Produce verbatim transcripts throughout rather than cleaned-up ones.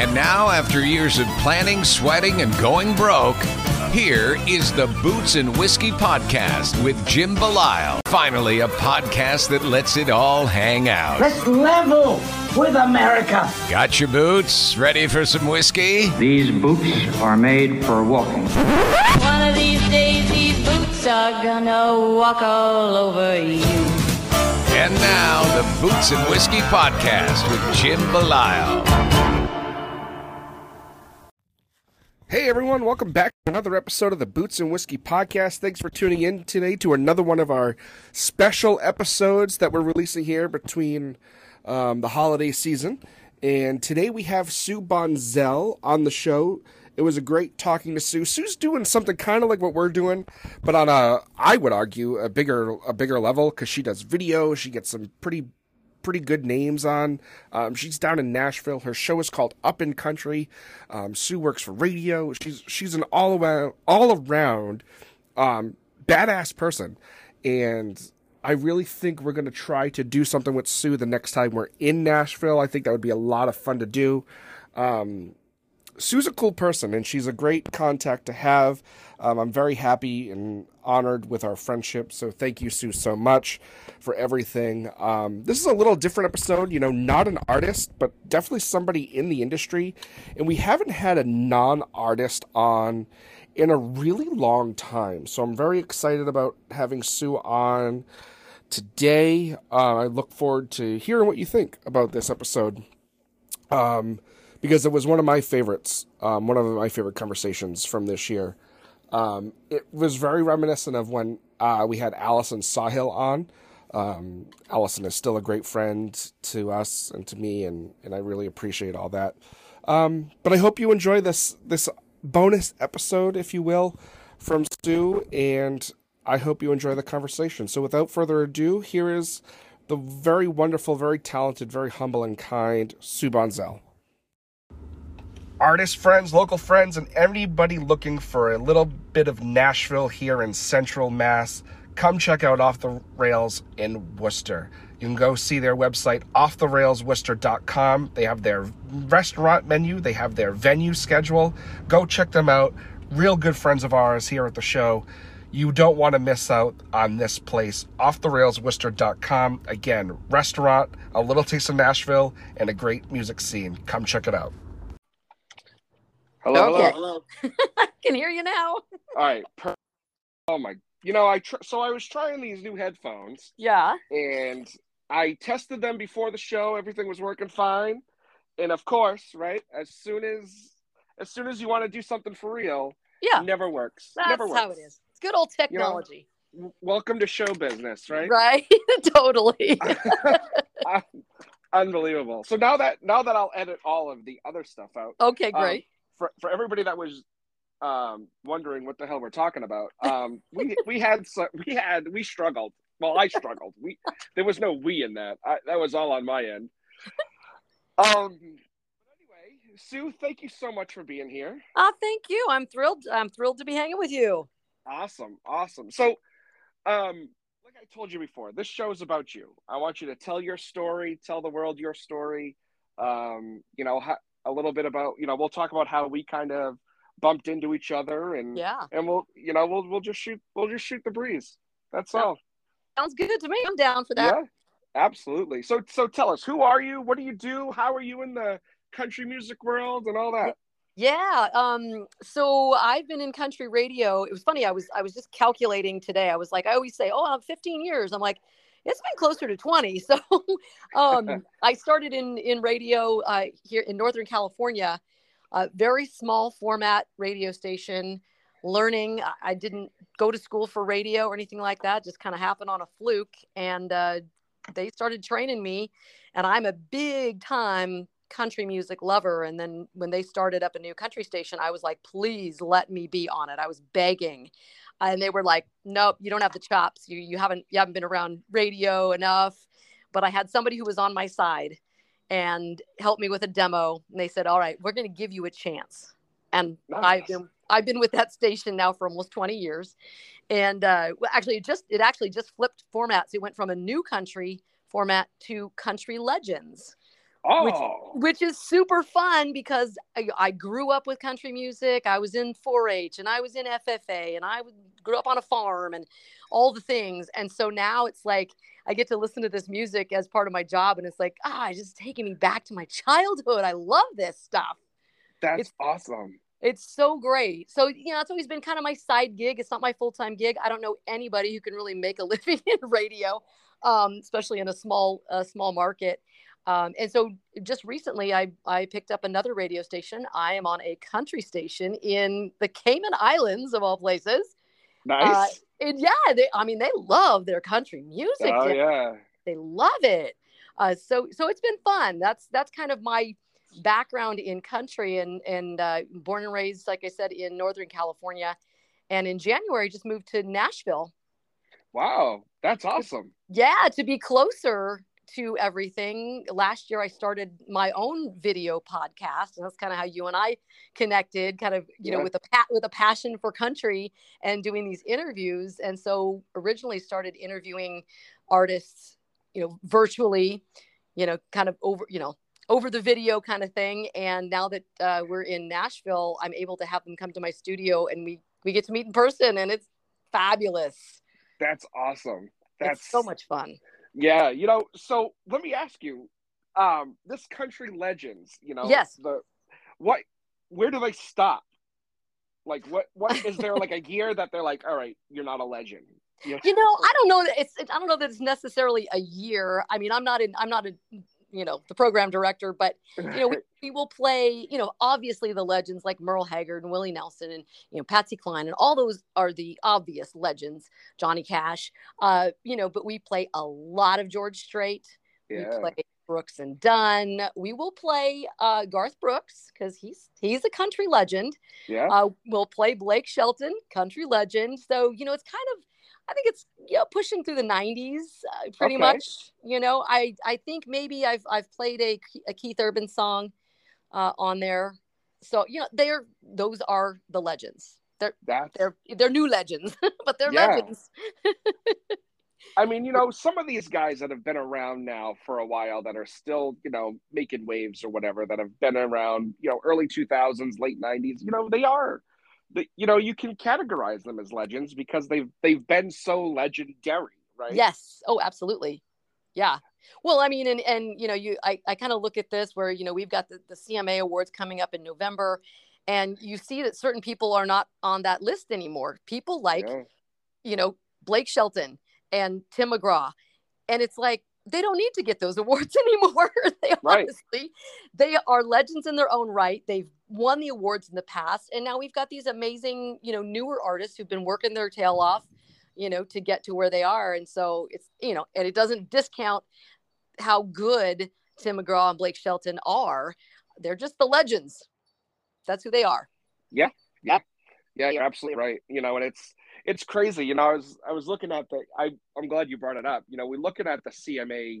And now, after years of planning, sweating, and going broke, here is the Boots and Whiskey Podcast with Jim Belisle. Finally, a podcast that lets it all hang out. Let's level with America. Got your boots? Ready for some whiskey? These boots are made for walking. One of these days, these boots are gonna walk all over you. And now, the Boots and Whiskey Podcast with Jim Belisle. Hey everyone, welcome back to another episode of the Boots and Whiskey Podcast. Thanks for tuning in today to another one of our special episodes that we're releasing here between um, the holiday season. And today we have Sue Bonzel on the show. It was a great talking to Sue. Sue's doing something kind of like what we're doing, but on a, I would argue, a bigger a bigger level, because she does video. She gets some pretty pretty good names on. Um, she's down in Nashville. Her show is called Up in Country. Um, Sue works for radio. She's she's an all around all around um, badass person, and I really think we're gonna try to do something with Sue the next time we're in Nashville. I think that would be a lot of fun to do. Um, Sue's a cool person, and she's a great contact to have. Um, I'm very happy and honored with our friendship, so thank you, Sue, so much for everything. Um, this is a little different episode, you know, not an artist, but definitely somebody in the industry, and we haven't had a non-artist on in a really long time, so I'm very excited about having Sue on today. Uh, I look forward to hearing what you think about this episode. Um... Because it was one of my favorites, um, one of my favorite conversations from this year. Um, it was very reminiscent of when uh, we had Allison Sahil on. Um, Allison is still a great friend to us and to me, and, and I really appreciate all that. Um, but I hope you enjoy this this bonus episode, if you will, from Sue, and I hope you enjoy the conversation. So without further ado, here is the very wonderful, very talented, very humble and kind Sue Bonzel. Artist friends, local friends, and everybody looking for a little bit of Nashville here in Central Mass, come check out Off the Rails in Worcester. You can go see their website, off the rails worcester dot com. They have their restaurant menu. They have their venue schedule. Go check them out. Real good friends of ours here at the show. You don't want to miss out on this place, off the rails worcester dot com. Again, restaurant, a little taste of Nashville, and a great music scene. Come check it out. Hello, okay. hello, hello. I can hear you now. All right. Per- oh, my. You know, I tr- so I was trying these new headphones. Yeah. And I tested them before the show. Everything was working fine. And, of course, right, as soon as as soon as you want to do something for real, yeah. it never works. That's never works. How it is. It's good old technology. You know, welcome to show business, right? Right. Totally. Unbelievable. So now that now that I'll edit all of the other stuff out. Okay, great. Um, For, for everybody that was um, wondering what the hell we're talking about, um, we we had so, we had we struggled. Well, I struggled. We there was no we in that. I, that was all on my end. Um, but anyway, Sue, thank you so much for being here. Ah, uh, thank you. I'm thrilled. I'm thrilled to be hanging with you. Awesome, awesome. So, um, like I told you before, this show is about you. I want you to tell your story, tell the world your story. Um, you know how. A little bit about, you know, we'll talk about how we kind of bumped into each other, and yeah, and we'll, you know, we'll we'll just shoot we'll just shoot the breeze. That's all. Sounds good to me. I'm down for that. Yeah, absolutely. So so tell us, who are you? What do you do? How are you in the country music world and all that? Yeah. Um. So I've been in country radio. It was funny. I was I was just calculating today. I was like, I always say, oh, I'm fifteen years. I'm like, it's been closer to twenty. So um, I started in, in radio uh, here in Northern California, a very small format radio station, learning. I didn't go to school for radio or anything like that. Just kind of happened on a fluke. And uh, they started training me. And I'm a big time country music lover. And then when they started up a new country station, I was like, please let me be on it. I was begging. And they were like, nope, you don't have the chops. You you haven't you haven't been around radio enough. But I had somebody who was on my side and helped me with a demo. And they said, all right, we're going to give you a chance. And nice. I've been I've been with that station now for almost twenty years. And uh, actually, it just it actually just flipped formats. It went from a new country format to country legends, Oh, which, which is super fun because I, I grew up with country music. I was in four H and I was in F F A and I grew up on a farm and all the things. And so now it's like I get to listen to this music as part of my job. And it's like, ah, oh, it's just taking me back to my childhood. I love this stuff. That's it's, awesome. It's so great. So, you know, it's always been kind of my side gig. It's not my full-time gig. I don't know anybody who can really make a living in radio, um, especially in a small, uh, small market. Um, and so just recently I, I picked up another radio station. I am on a country station in the Cayman Islands of all places. Nice. Uh, and yeah, they, I mean, they love their country music. Oh, yeah. They love it. Uh, so, so it's been fun. That's, that's kind of my background in country, and, and, uh, born and raised, like I said, in Northern California, and in January just moved to Nashville. Wow. That's awesome. Yeah. To be closer to everything. Last year I started my own video podcast, and that's kind of how you and I connected, kind of, you yeah. know, with a pat with a passion for country and doing these interviews. And so originally started interviewing artists, you know, virtually, you know, kind of over, you know, over the video kind of thing. And now that uh, we're in Nashville, I'm able to have them come to my studio and we, we get to meet in person, and it's fabulous. That's awesome. That's it's so much fun. Yeah. You know, so let me ask you, um, this country legends, you know, yes. the, what, where do they stop? Like what, what is there like a year that they're like, all right, you're not a legend? You know, you know I don't know that it's, I don't know that it's necessarily a year. I mean, I'm not in, I'm not a, you know, the program director, but, you know, we, we will play, you know, obviously the legends like Merle Haggard and Willie Nelson and, you know, Patsy Cline, and all those are the obvious legends, Johnny Cash, uh, you know, but we play a lot of George Strait. Yeah. We play Brooks and Dunn. We will play uh, Garth Brooks, because he's, he's a country legend. Yeah. Uh, we'll play Blake Shelton, country legend. So, you know, it's kind of, I think it's, you know, pushing through the nineties, uh, pretty okay. much. You know, I, I think maybe I've I've played a, a Keith Urban song uh, on there. So, you know, they're those are the legends. They're That's... they're they're new legends, but they're yeah. legends. I mean, you know, some of these guys that have been around now for a while that are still, you know, making waves or whatever, that have been around, you know, early two thousands, late nineties. You know, they are. You know, you can categorize them as legends because they've they've been so legendary, right? Yes. Oh, absolutely. Yeah. Well, I mean, and, and you know, you I, I kind of look at this where, you know, we've got the, the C M A Awards coming up in November, and you see that certain people are not on that list anymore. People like, yeah. you know, Blake Shelton and Tim McGraw. And it's like, they don't need to get those awards anymore. They right. honestly, they are legends in their own right. They've won the awards in the past. And now we've got these amazing, you know, newer artists who've been working their tail off, you know, to get to where they are. And so it's, you know, and it doesn't discount how good Tim McGraw and Blake Shelton are. They're just the legends. That's who they are. Yeah. Yeah. Yeah. You're absolutely right. You know, and it's, It's crazy. You know, I was, I was looking at the, I, I'm glad you brought it up. You know, we're looking at the C M A,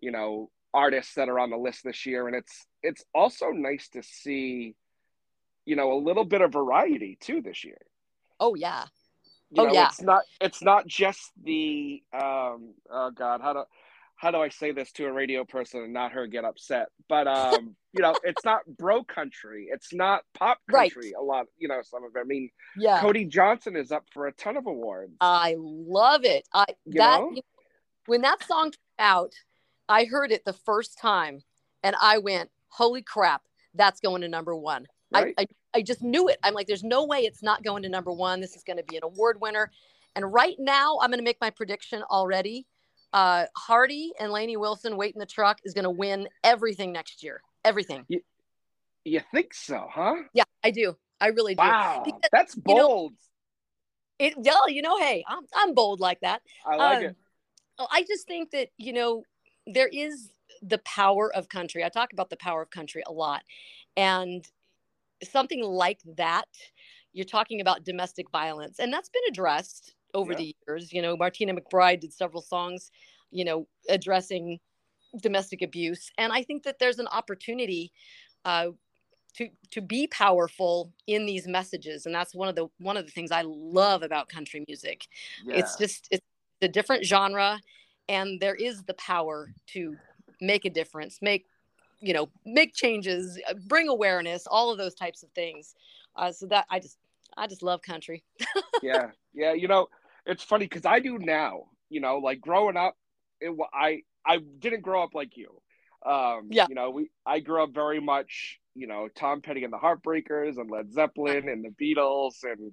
you know, artists that are on the list this year. And it's, it's also nice to see, you know, a little bit of variety too this year. Oh yeah. You oh know, yeah. It's not, it's not just the, um, oh God, how do, how do I say this to a radio person and not her get upset? But, um, you know, it's not bro country. It's not pop country. Right. A lot, you know, some of it. I mean, yeah. Cody Johnson is up for a ton of awards. I love it. I, you that, know? You know, when that song came out, I heard it the first time and I went, holy crap, that's going to number one. Right? I, I I just knew it. I'm like, there's no way it's not going to number one. This is going to be an award winner. And right now I'm going to make my prediction already. Uh, Hardy and Lainey Wilson, Wait in the Truck, is going to win everything next year. Everything. You, you think so, huh? Yeah, I do. I really do. Wow, because, that's bold. You know, it, well, you know, hey, I'm I'm bold like that. I like um, it. I just think that, you know, there is the power of country. I talk about the power of country a lot. And something like that, you're talking about domestic violence. And that's been addressed over yeah. the years. You know, Martina McBride did several songs, you know, addressing domestic abuse. And I think that there's an opportunity uh, to to be powerful in these messages. And that's one of the one of the things I love about country music. Yeah. It's just it's a different genre. And there is the power to make a difference, make you know, make changes, bring awareness, all of those types of things. Uh, so that I just, I just love country. Yeah. Yeah. You know, it's funny because I do now, you know, like growing up, it, I, I didn't grow up like you. Um, yeah. You know, we, I grew up very much, you know, Tom Petty and the Heartbreakers and Led Zeppelin and the Beatles and,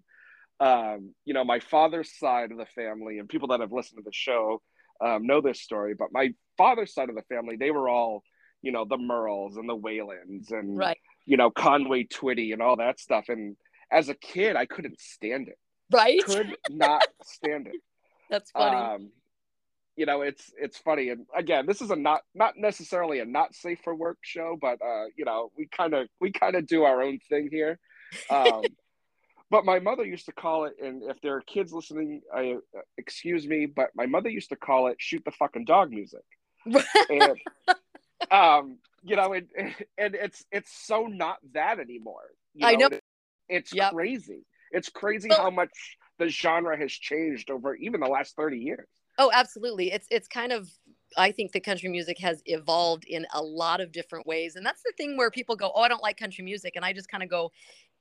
um, you know, my father's side of the family, and people that have listened to the show um, know this story, but my father's side of the family, they were all, you know, the Merles and the Wailans and, right. you know, Conway Twitty and all that stuff. And as a kid, I couldn't stand it. Right. Could not stand it. That's funny. Um, you know, it's, it's funny. And again, this is a not, not necessarily a not safe for work show, but, uh, you know, we kind of, we kind of do our own thing here. Um, but my mother used to call it, and if there are kids listening, I, uh, excuse me, but my mother used to call it shoot the fucking dog music. And, um, you know, and, and it's, it's so not that anymore. You I know. know. It's yep. crazy. It's crazy oh. how much the genre has changed over even the last thirty years. Oh, absolutely. It's it's kind of, I think that country music has evolved in a lot of different ways. And that's the thing where people go, oh, I don't like country music. And I just kind of go,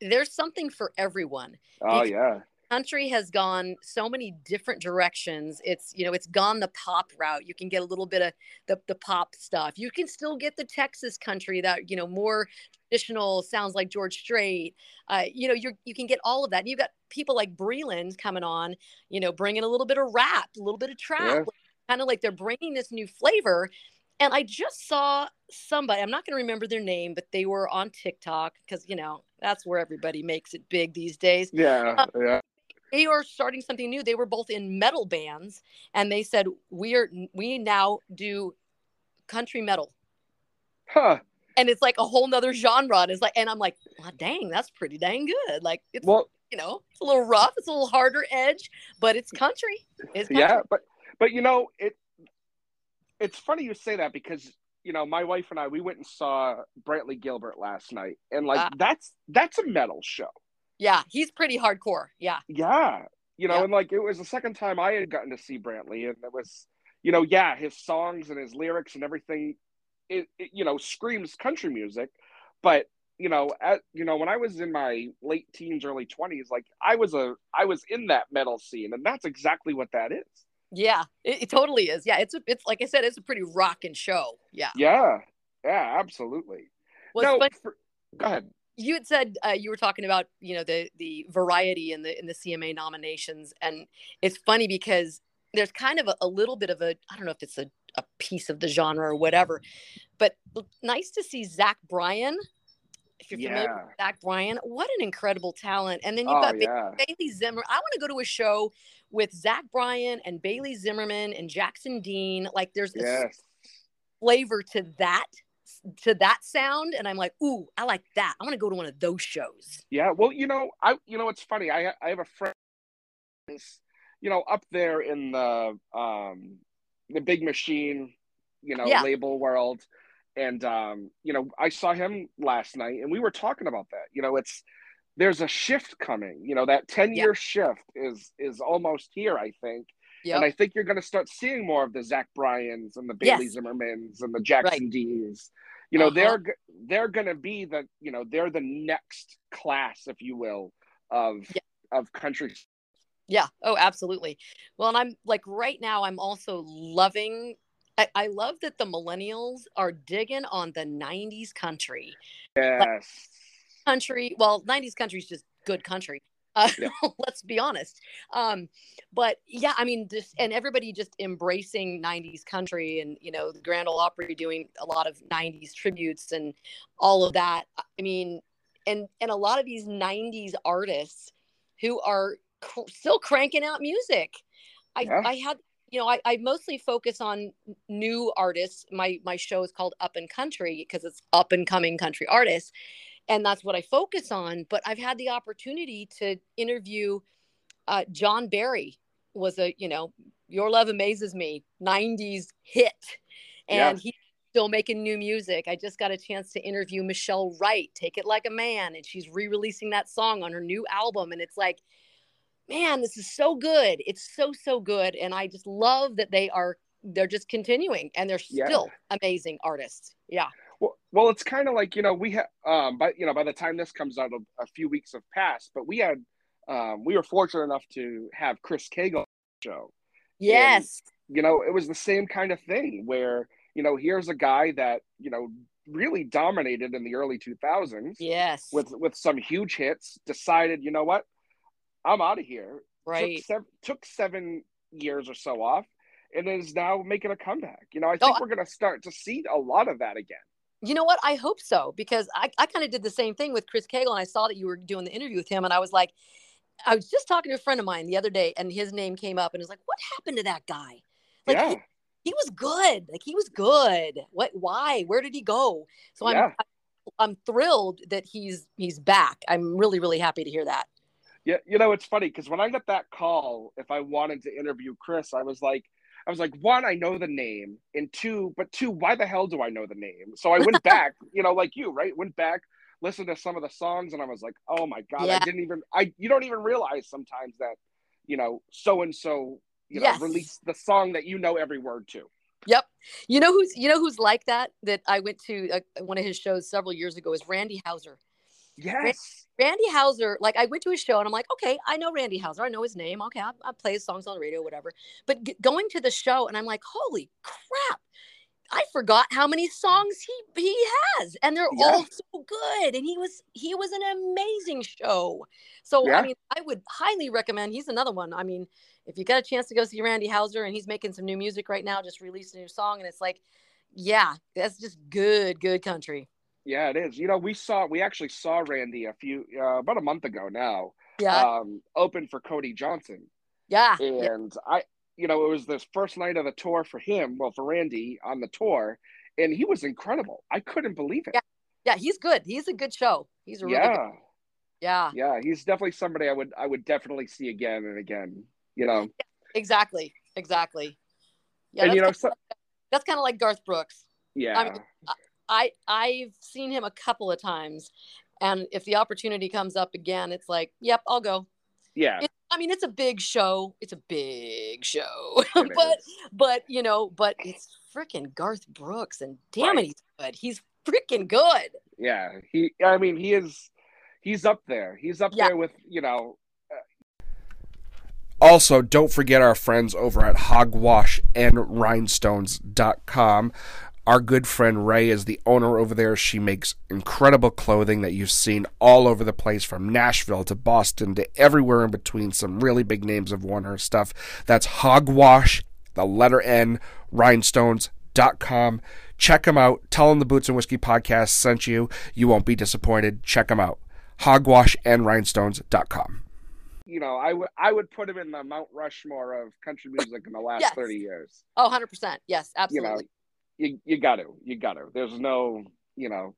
there's something for everyone. Oh, it's, yeah. Country has gone so many different directions. It's, you know, it's gone the pop route. You can get a little bit of the, the pop stuff. You can still get the Texas country that, you know, more traditional sounds like George Strait. Uh, you know, you're, you can get all of that. And you've got people like Breland coming on, you know, bringing a little bit of rap, a little bit of trap, yeah. kind of like they're bringing this new flavor. And I just saw somebody, I'm not going to remember their name, but they were on TikTok because, you know, that's where everybody makes it big these days. Yeah, um, yeah. They are starting something new. They were both in metal bands, and they said, we are, we now do country metal. Huh. And it's like a whole nother genre. And it's like, and I'm like, oh, dang, that's pretty dang good. Like, it's, well, you know, it's a little rough. It's a little harder edge, but it's country. It's country. Yeah. But, but you know, it, it's funny you say that because, you know, my wife and I, we went and saw Brantley Gilbert last night, and like, wow. that's, that's a metal show. Yeah, he's pretty hardcore. Yeah. Yeah. You know, yeah. and like it was the second time I had gotten to see Brantley, and it was, you know, yeah, his songs and his lyrics and everything, it, it you know, screams country music. But, you know, at, you know, when I was in my late teens, early twenties, like I was a, I was in that metal scene, and that's exactly what that is. Yeah, it, it totally is. Yeah. It's, a, it's like I said, it's a pretty rockin' show. Yeah. Yeah. Yeah, absolutely. Well, no, for, go ahead. You had said uh, you were talking about, you know, the the variety in the in the C M A nominations. And it's funny because there's kind of a, a little bit of a, I don't know if it's a, a piece of the genre or whatever, but nice to see Zach Bryan. If you're yeah. familiar with Zach Bryan, what an incredible talent. And then you've oh, got yeah. Bailey Zimmerman. I want to go to a show with Zach Bryan and Bailey Zimmerman and Jackson Dean. Like there's this yes. flavor to that. to that sound, and I'm like, ooh, I like that. I want to go to one of those shows. Yeah, well, you know, I you know, it's funny. I I have a friend, you know, up there in the um the Big Machine, you know, yeah. label world, and um, you know, I saw him last night, and we were talking about that. You know, it's there's a shift coming. You know, that ten year yeah. shift is is almost here, I think. Yep. And I think you're going to start seeing more of the Zach Bryans and the Bailey yes. Zimmermans and the Jackson right. D's. You know, uh-huh. they're they're going to be the, you know, they're the next class, if you will, of yeah. of country. Yeah. Oh, absolutely. Well, and I'm like right now, I'm also loving. I, I love that the millennials are digging on the nineties country. Yes. Like, country. Well, nineties country is just good country. Uh, yeah. Let's be honest. Um, but yeah, I mean, this, and everybody just embracing nineties country, and, you know, the Grand Ole Opry doing a lot of nineties tributes and all of that. I mean, and, and a lot of these nineties artists who are cr- still cranking out music. I, yeah. I had, you know, I, I mostly focus on new artists. My, my show is called Up and Country because it's up and coming country artists. And that's what I focus on. But I've had the opportunity to interview uh, John Barry was a, you know, Your Love Amazes Me nineties hit. And yeah. he's still making new music. I just got a chance to interview Michelle Wright, Take It Like a Man. And she's re-releasing that song on her new album. And it's like, man, this is so good. It's so, so good. And I just love that they are, they're just continuing. And they're still yeah. amazing artists. Yeah. Well, it's kind of like, you know, we had, um, but you know, by the time this comes out, a, a few weeks have passed, but we had, um, we were fortunate enough to have Chris Cagle on the show. Yes. And, you know, it was the same kind of thing where, you know, here's a guy that, you know, really dominated in the early two thousands. Yes. With, with some huge hits, decided, you know what, I'm out of here. Right. Took, sev- took seven years or so off and is now making a comeback. You know, I think oh, we're going to start to see a lot of that again. You know what? I hope so, because I, I kind of did the same thing with Chris Cagle, and I saw that you were doing the interview with him, and I was like, I was just talking to a friend of mine the other day, and his name came up, and it was like, what happened to that guy? Like, yeah. he, he was good. Like, he was good. What? Why? Where did he go? So I'm, yeah. I'm I'm thrilled that he's he's back. I'm really, really happy to hear that. Yeah, you know, it's funny, because when I got that call, if I wanted to interview Chris, I was like, I was like, one, I know the name, and two, but two, why the hell do I know the name? So I went back, you know, like you, right? Went back, listened to some of the songs, and I was like, oh my God, yeah. I didn't even, I, you don't even realize sometimes that, you know, so-and-so, you know, yes. released the song that you know every word to. Yep. You know who's, you know who's like that, that I went to uh, one of his shows several years ago, is Randy Houser. Yes. Randy Houser, like I went to his show and I'm like, okay, I know Randy Houser. I know his name. Okay, I'll, I'll play his songs on the radio, whatever. But g- going to the show and I'm like, holy crap, I forgot how many songs he he has. And they're yeah. all so good. And he was he was an amazing show. So, yeah. I mean, I would highly recommend. He's another one. I mean, if you got a chance to go see Randy Houser, and he's making some new music right now, just released a new song. And it's like, yeah, that's just good, good country. Yeah, it is. You know, we saw, we actually saw Randy a few, uh, about a month ago now, yeah. um, open for Cody Johnson. Yeah. And yeah. I, you know, it was this first night of the tour for him, well, for Randy on the tour, and he was incredible. I couldn't believe it. Yeah, yeah he's good. He's a good show. He's a really yeah. good Yeah. Yeah, he's definitely somebody I would, I would definitely see again and again, you know. Yeah, exactly, exactly. Yeah, and, you know, kinda, so, that's kind of like Garth Brooks. Yeah. I mean, I, I I've seen him a couple of times, and if the opportunity comes up again, it's like, yep, I'll go. Yeah. It, I mean, it's a big show. It's a big show, but, is. but, you know, but it's freaking Garth Brooks, and damn right. it, he's good. He's freaking good. Yeah. He, I mean, he is, he's up there. He's up yeah. there with, you know. Uh... Also, don't forget our friends over at Hogwash and Rhinestones dot com. Our good friend Ray is the owner over there. She makes incredible clothing that you've seen all over the place, from Nashville to Boston to everywhere in between. Some really big names have worn her stuff. That's Hogwash, the letter N, rhinestones dot com. Check them out. Tell them the Boots and Whiskey podcast sent you. You won't be disappointed. Check them out. Hogwash and rhinestones dot com. You know, I would I would put him in the Mount Rushmore of country music in the last yes. thirty years. Oh, one hundred percent. Yes, absolutely. You know, You you got to, you got to. There's no, you know,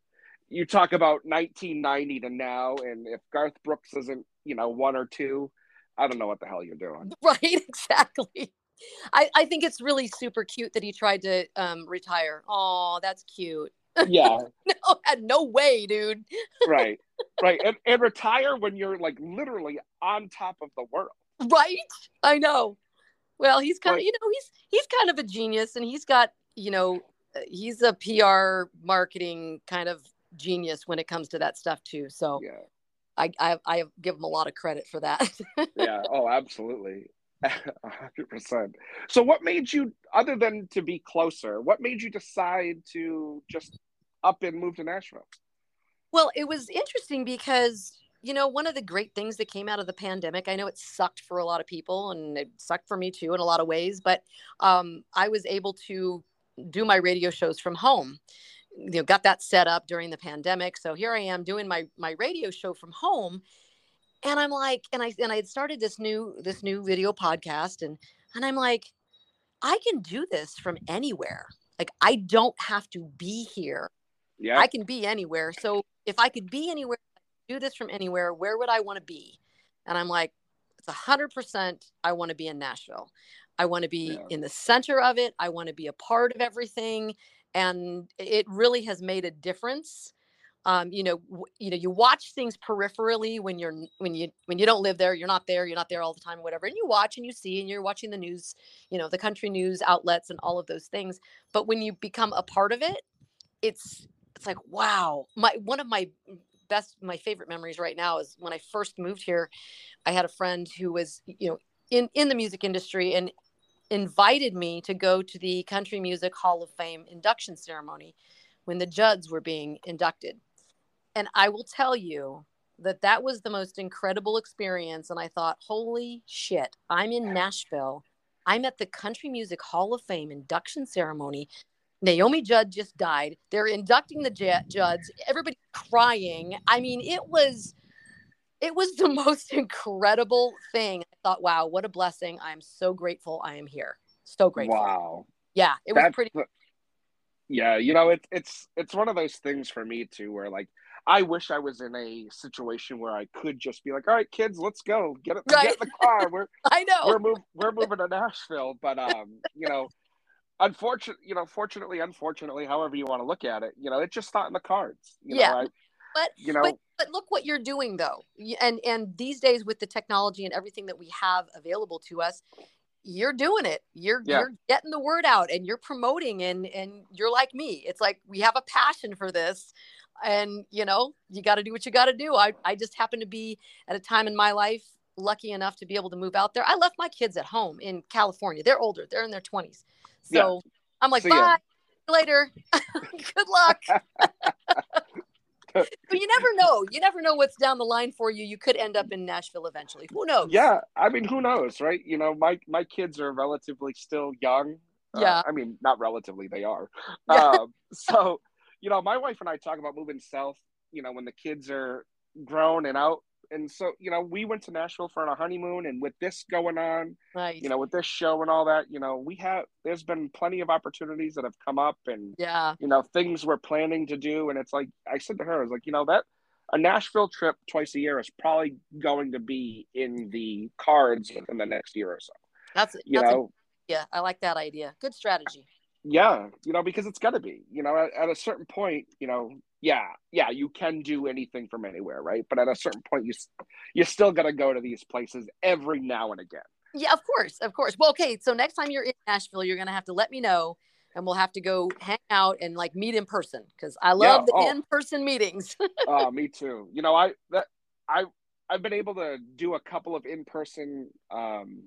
you talk about nineteen ninety to now, and if Garth Brooks isn't, you know, one or two, I don't know what the hell you're doing. Right, exactly. I, I think it's really super cute that he tried to um, retire. Oh, that's cute. Yeah. no, no way, dude. right, right. And, and retire when you're, like, literally on top of the world. Right? I know. Well, he's kind right. of, you know, he's he's kind of a genius, and he's got, you know, he's a P R marketing kind of genius when it comes to that stuff too. So yeah. I, I I give him a lot of credit for that. yeah. Oh, absolutely. A hundred percent. So what made you, other than to be closer, what made you decide to just up and move to Nashville? Well, it was interesting because, you know, one of the great things that came out of the pandemic, I know it sucked for a lot of people, and it sucked for me too in a lot of ways, but um, I was able to do my radio shows from home. You know, got that set up during the pandemic. So here I am doing my, my radio show from home. And I'm like, and I, and I had started this new, this new video podcast, and, and I'm like, I can do this from anywhere. Like, I don't have to be here. Yeah. I can be anywhere. So if I could be anywhere, do this from anywhere, where would I want to be? And I'm like, it's a hundred percent. I want to be in Nashville. I want to be yeah. in the center of it. I want to be a part of everything. And it really has made a difference. Um, you know, w- you know, you watch things peripherally when you're, when you, when you don't live there, you're not there, you're not there all the time, whatever. And you watch and you see, and you're watching the news, you know, the country news outlets and all of those things. But when you become a part of it, it's, it's like, wow. My, one of my best, my favorite memories right now is when I first moved here, I had a friend who was, you know, in, in the music industry and invited me to go to the Country Music Hall of Fame induction ceremony when the Judds were being inducted. And I will tell you that that was the most incredible experience. And I thought, holy shit, I'm in Nashville. I'm at the Country Music Hall of Fame induction ceremony. Naomi Judd just died. They're inducting the J- Judds. Everybody's crying. I mean, it was, it was the most incredible thing. I thought, wow, what a blessing. I'm so grateful I am here. So grateful. Wow. Yeah, it That's was pretty. The, yeah, you know, it, it's it's one of those things for me, too, where, like, I wish I was in a situation where I could just be like, all right, kids, let's go. Get, it, right. get in the car. We're, I know. We're, move, we're moving to Nashville. But, um, you know, unfortunately, you know, fortunately, unfortunately, however you want to look at it, you know, it's just not in the cards. You yeah. Know, I, but, you know, but, but look what you're doing, though. And, and these days with the technology and everything that we have available to us, you're doing it. You're yeah. you're getting the word out and you're promoting and, and you're like me. It's like we have a passion for this. And, you know, you got to do what you got to do. I, I just happened to be at a time in my life lucky enough to be able to move out there. I left my kids at home in California. They're older. They're in their twenties. So yeah. I'm like, see bye. Ya. See you later. Good luck. But you never know. You never know what's down the line for you. You could end up in Nashville eventually. Who knows? Yeah. I mean, who knows, right? You know, my, my kids are relatively still young. Yeah. Uh, I mean, not relatively. They are. Yeah. Um, so... You know, my wife and I talk about moving south, you know, when the kids are grown and out. And so, you know, we went to Nashville for our honeymoon, and with this going on, right. you know, with this show and all that, you know, we have, there's been plenty of opportunities that have come up and, yeah. you know, things we're planning to do. And it's like, I said to her, I was like, you know, that a Nashville trip twice a year is probably going to be in the cards within the next year or so. That's, you that's know, a, yeah, I like that idea. Good strategy. Yeah, you know, because it's got to be, you know, at, at a certain point, you know, yeah, yeah, you can do anything from anywhere, right? But at a certain point, you, you're still going to go to these places every now and again. Yeah, of course, of course. Well, okay, so next time you're in Nashville, you're going to have to let me know, and we'll have to go hang out and, like, meet in person, because I love yeah, the oh. in-person meetings. Oh, me too. You know, I, that, I, I've been able to do a couple of in-person um,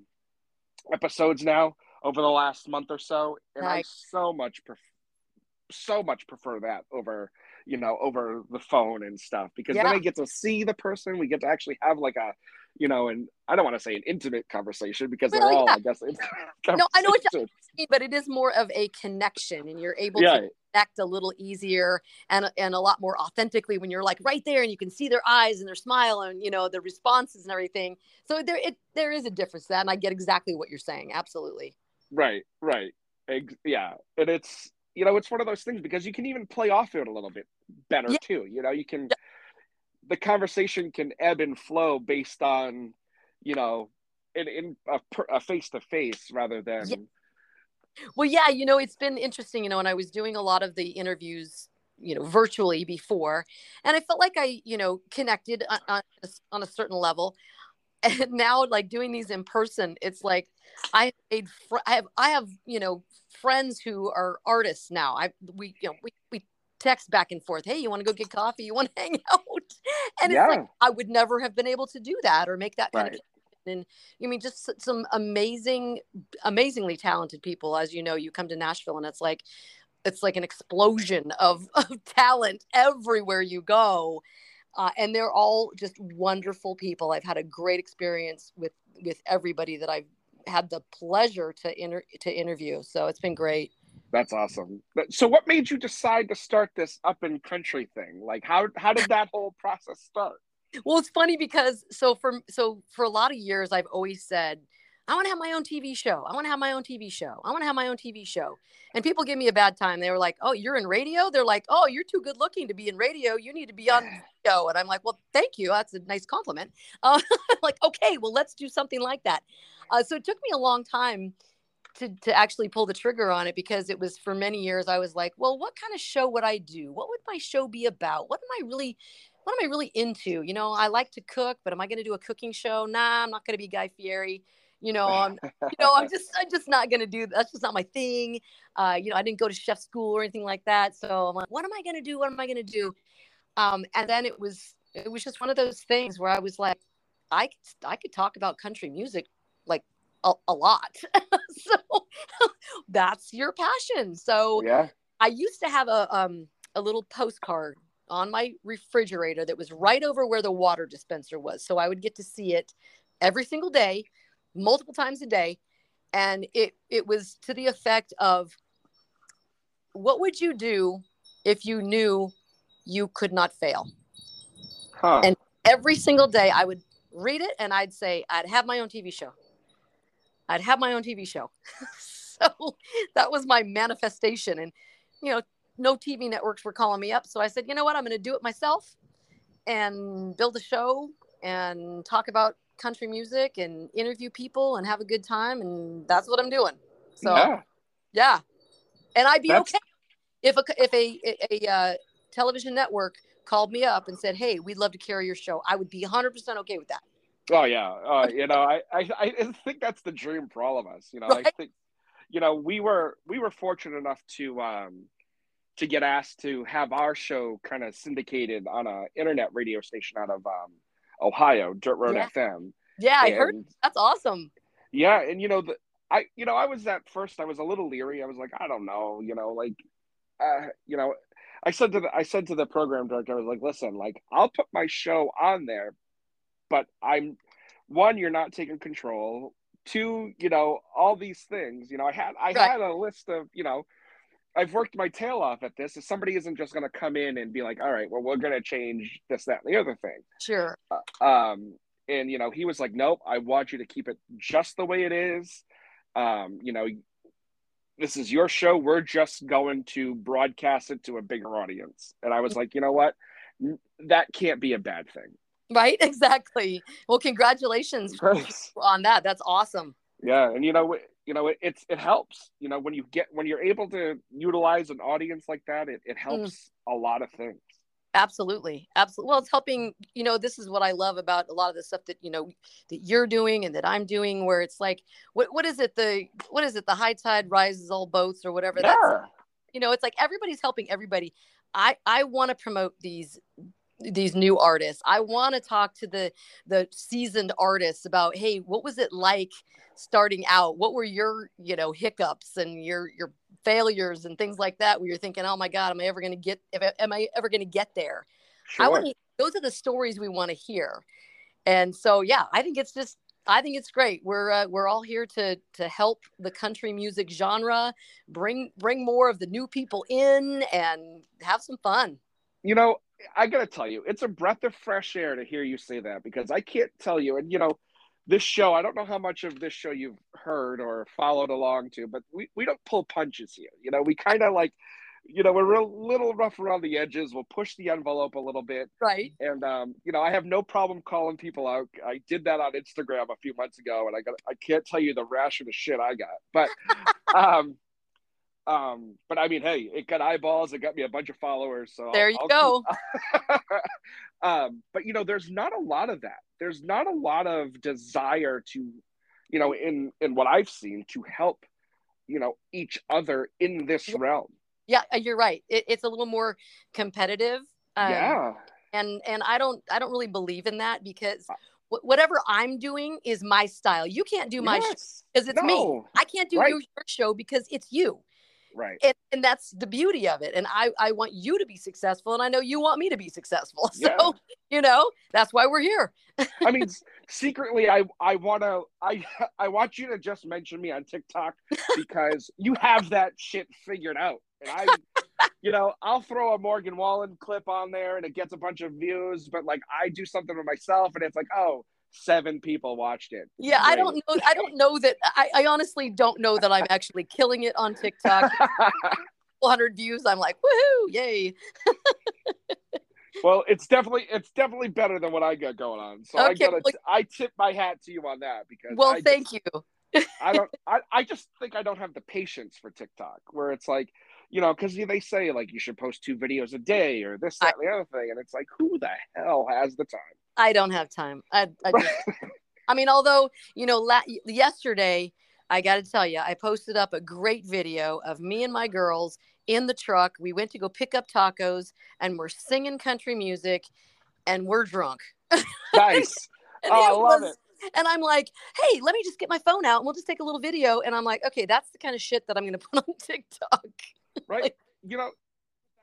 episodes now over the last month or so, and nice. I so much, pref- so much prefer that over, you know, over the phone and stuff, because yeah. then I get to see the person. We get to actually have like a, you know, and I don't want to say an intimate conversation because well, they're all, yeah. I guess. No, I know what you're saying, but it is more of a connection, and you're able yeah. to connect a little easier and and a lot more authentically when you're like right there and you can see their eyes and their smile and, you know, the responses and everything. So there, it, there is a difference to that, and I get exactly what you're saying. Absolutely. Right, right. Yeah. And it's, you know, it's one of those things because you can even play off it a little bit better yeah. too. You know, you can, yeah. the conversation can ebb and flow based on, you know, in, in a, a face-to-face rather than. Yeah. Well, yeah, you know, it's been interesting, you know, and I was doing a lot of the interviews, you know, virtually before, and I felt like I, you know, connected on, on, a, on a certain level. And now, like, doing these in person, it's like I made fr- I have I have you know friends who are artists now. I we you know we, we text back and forth. Hey, you want to go get coffee? You want to hang out? And yeah. it's like I would never have been able to do that or make that kind right. of. And I mean, just some amazing, amazingly talented people. As you know, you come to Nashville, and it's like it's like an explosion of, of talent everywhere you go. Uh, and they're all just wonderful people. I've had a great experience with, with everybody that I've had the pleasure to inter- to interview. So it's been great. That's awesome. So what made you decide to start this up in country thing? Like how, how did that whole process start? Well, it's funny because so for, so for a lot of years, I've always said, I want to have my own T V show. I want to have my own T V show. I want to have my own T V show. And people give me a bad time. They were like, oh, you're in radio? They're like, oh, you're too good looking to be in radio. You need to be on video. And I'm like, well, thank you. That's a nice compliment. Uh, like, okay, well, let's do something like that. Uh, so it took me a long time to, to actually pull the trigger on it, because it was for many years I was like, well, what kind of show would I do? What would my show be about? What am I really what am I really into? You know, I like to cook, but am I going to do a cooking show? Nah, I'm not going to be Guy Fieri. You know, I'm, you know, I'm just, I'm just not going to do, that's just not my thing. Uh, you know, I didn't go to chef school or anything like that. So I'm like, what am I going to do? What am I going to do? Um, and then it was, it was just one of those things where I was like, I could, I could talk about country music, like a, a lot. So that's your passion. So yeah. I used to have a, um, a little postcard on my refrigerator that was right over where the water dispenser was. So I would get to see it every single day, multiple times a day. And it, it was to the effect of, what would you do if you knew you could not fail? Huh. And every single day I would read it and I'd say, I'd have my own T V show. I'd have my own T V show. So that was my manifestation. And, you know, no T V networks were calling me up. So I said, you know what, I'm going to do it myself and build a show and talk about country music and interview people and have a good time. And that's what I'm doing. So, yeah. yeah. And I'd be that's... okay if a, if a, a, a uh, television network called me up and said, hey, we'd love to carry your show. I would be one hundred percent okay with that. Oh, yeah. Uh, you know, I, I, I think that's the dream for all of us. You know, right? I think, you know, we were, we were fortunate enough to, um, to get asked to have our show kind of syndicated on a internet radio station out of um, Ohio, Dirt Road yeah. F M. Yeah, and I heard that's awesome. Yeah, and you know, the, I you know I was at first I was a little leery. I was like, I don't know, you know, like, uh, you know, I said to the, I said to the program director, I was like, listen, like I'll put my show on there, but I'm one, you're not taking control. Two, you know, all these things. You know, I had I right. had a list of you know. I've worked my tail off at this. If somebody isn't just going to come in and be like, all right, well, we're going to change this, that, and the other thing. Sure. Uh, um, and, you know, he was like, nope, I want you to keep it just the way it is. Um, you know, this is your show. We're just going to broadcast it to a bigger audience. And I was like, you know what? That can't be a bad thing. Right. Exactly. Well, congratulations on that. That's awesome. Yeah. And, you know, You know, it, it's, it helps, you know, when you get, when you're able to utilize an audience like that, it, it helps mm. a lot of things. Absolutely. Absolutely. Well, it's helping, you know, this is what I love about a lot of the stuff that, you know, that you're doing and that I'm doing, where it's like, what, what is it? The, what is it? The high tide rises all boats or whatever. Yeah. That's, you know, it's like, everybody's helping everybody. I, I want to promote these, these new artists. I want to talk to the, the seasoned artists about, hey, what was it like starting out? What were your, you know, hiccups and your, your failures and things like that, where you're thinking, oh my God, am I ever going to get, am I ever going to get there? Sure. I want to, those are the stories we want to hear. And so, yeah, I think it's just, I think it's great. We're, uh, we're all here to, to help the country music genre, bring, bring more of the new people in and have some fun. You know, I got to tell you, it's a breath of fresh air to hear you say that, because I can't tell you. And, you know, this show, I don't know how much of this show you've heard or followed along to, but we, we don't pull punches here. You know, we kind of like, you know, we're a little rough around the edges. We'll push the envelope a little bit. Right. And, um, you know, I have no problem calling people out. I did that on Instagram a few months ago, and I got, I can't tell you the rash of the shit I got. But, um, Um, but I mean, hey, it got eyeballs. It got me a bunch of followers. So there you I'll, I'll go. Keep... um, but you know, there's not a lot of that. There's not a lot of desire to, you know, in, in what I've seen, to help, you know, each other in this realm. Yeah, you're right. It, it's a little more competitive. Um, yeah. And, and I don't, I don't really believe in that, because w- whatever I'm doing is my style. You can't do my yes. show because it's no. me. I can't do right. your show because it's you. Right. And, and that's the beauty of it. And I, I want you to be successful, and I know you want me to be successful. So, yeah. you know, that's why we're here. I mean, secretly, I, I want to, I, I want you to just mention me on TikTok, because you have that shit figured out. And I, you know, I'll throw a Morgan Wallen clip on there and it gets a bunch of views, but like I do something with myself and it's like, oh, seven people watched it. It's yeah, great. I don't know. I don't know that. I, I honestly don't know that I'm actually killing it on TikTok. one hundred views. I'm like, woohoo, yay! Well, it's definitely it's definitely better than what I got going on. So okay, I gotta well, I tip my hat to you on that, because. Well, I thank just, you. I don't. I, I just think I don't have the patience for TikTok, where it's like, you know, because they say like you should post two videos a day or this, that, I, and the other thing, and it's like, who the hell has the time? I don't have time. I I, just, I mean, although, you know, la- yesterday, I got to tell you, I posted up a great video of me and my girls in the truck. We went to go pick up tacos and we're singing country music and we're drunk. Nice. And, and oh, I love was, it. And I'm like, hey, let me just get my phone out and we'll just take a little video. And I'm like, okay, that's the kind of shit that I'm going to put on TikTok. Right. Like, you know,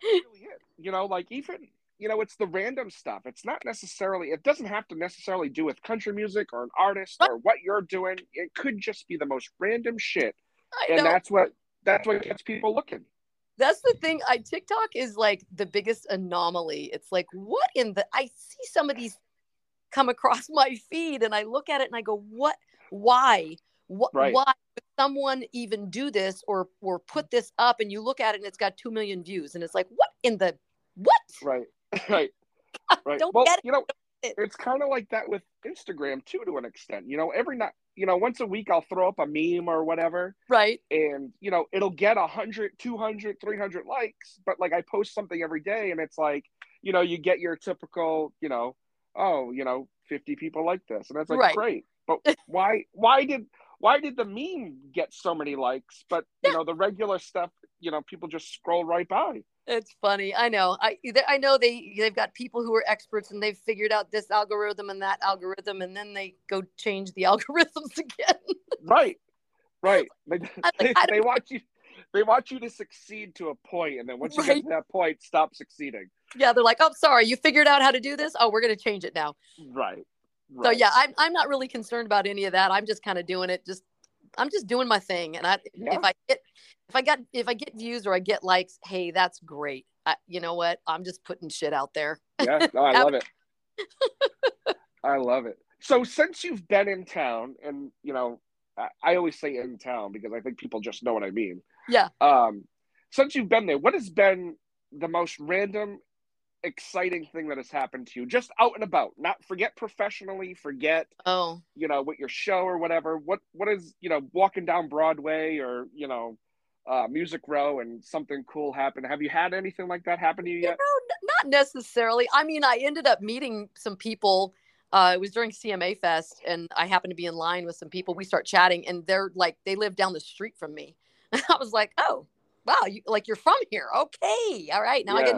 that's really it. You know, like even, you know, it's the random stuff. It's not necessarily, it doesn't have to necessarily do with country music or an artist or what you're doing. It could just be the most random shit. I and know. that's what, that's what gets people looking. That's the thing. I TikTok is like the biggest anomaly. It's like, what in the, I see some of these come across my feed and I look at it and I go, what, why, what, right. why would someone even do this or, or put this up? And you look at it and it's got two million views and it's like, what in the, what? Right. Right, right. Don't well, get it. You know, it's kind of like that with Instagram too, to an extent. You know, every night, you know, once a week, I'll throw up a meme or whatever, right? And you know, it'll get a hundred, two hundred, three hundred likes, but like I post something every day, and it's like, you know, you get your typical, you know, oh, you know, fifty people like this, and that's like right. great, but why, why did, why did the meme get so many likes, but you yeah. know, the regular stuff, you know, people just scroll right by. It's funny. I know. I I know they, they've got people who are experts and they've figured out this algorithm and that algorithm, and then they go change the algorithms again. Right. Right. They, like, they want you they want you to succeed to a point, and then once you right. get to that point, stop succeeding. Yeah, they're like, oh, sorry, you figured out how to do this? Oh, we're going to change it now. Right. right. So yeah, I'm I'm not really concerned about any of that. I'm just kind of doing it just I'm just doing my thing. And I, yeah. if I get, if I got, if I get views or I get likes, hey, that's great. I, you know what? I'm just putting shit out there. Yeah. No, I love it. I love it. So since you've been in town and, you know, I, I always say in town because I think people just know what I mean. Yeah. Um, since you've been there, what has been the most random, exciting thing that has happened to you just out and about? Not forget professionally, forget oh you know what your show or whatever, what what is, you know, walking down Broadway or, you know, uh Music Row and something cool happened. Have you had anything like that happen to you yet? You know, not necessarily. I mean, I ended up meeting some people. Uh it was during C M A Fest and I happened to be in line with some people. We start chatting and they're like, they live down the street from me. And I was like, oh wow, you like you're from here, okay, all right, now yeah. I get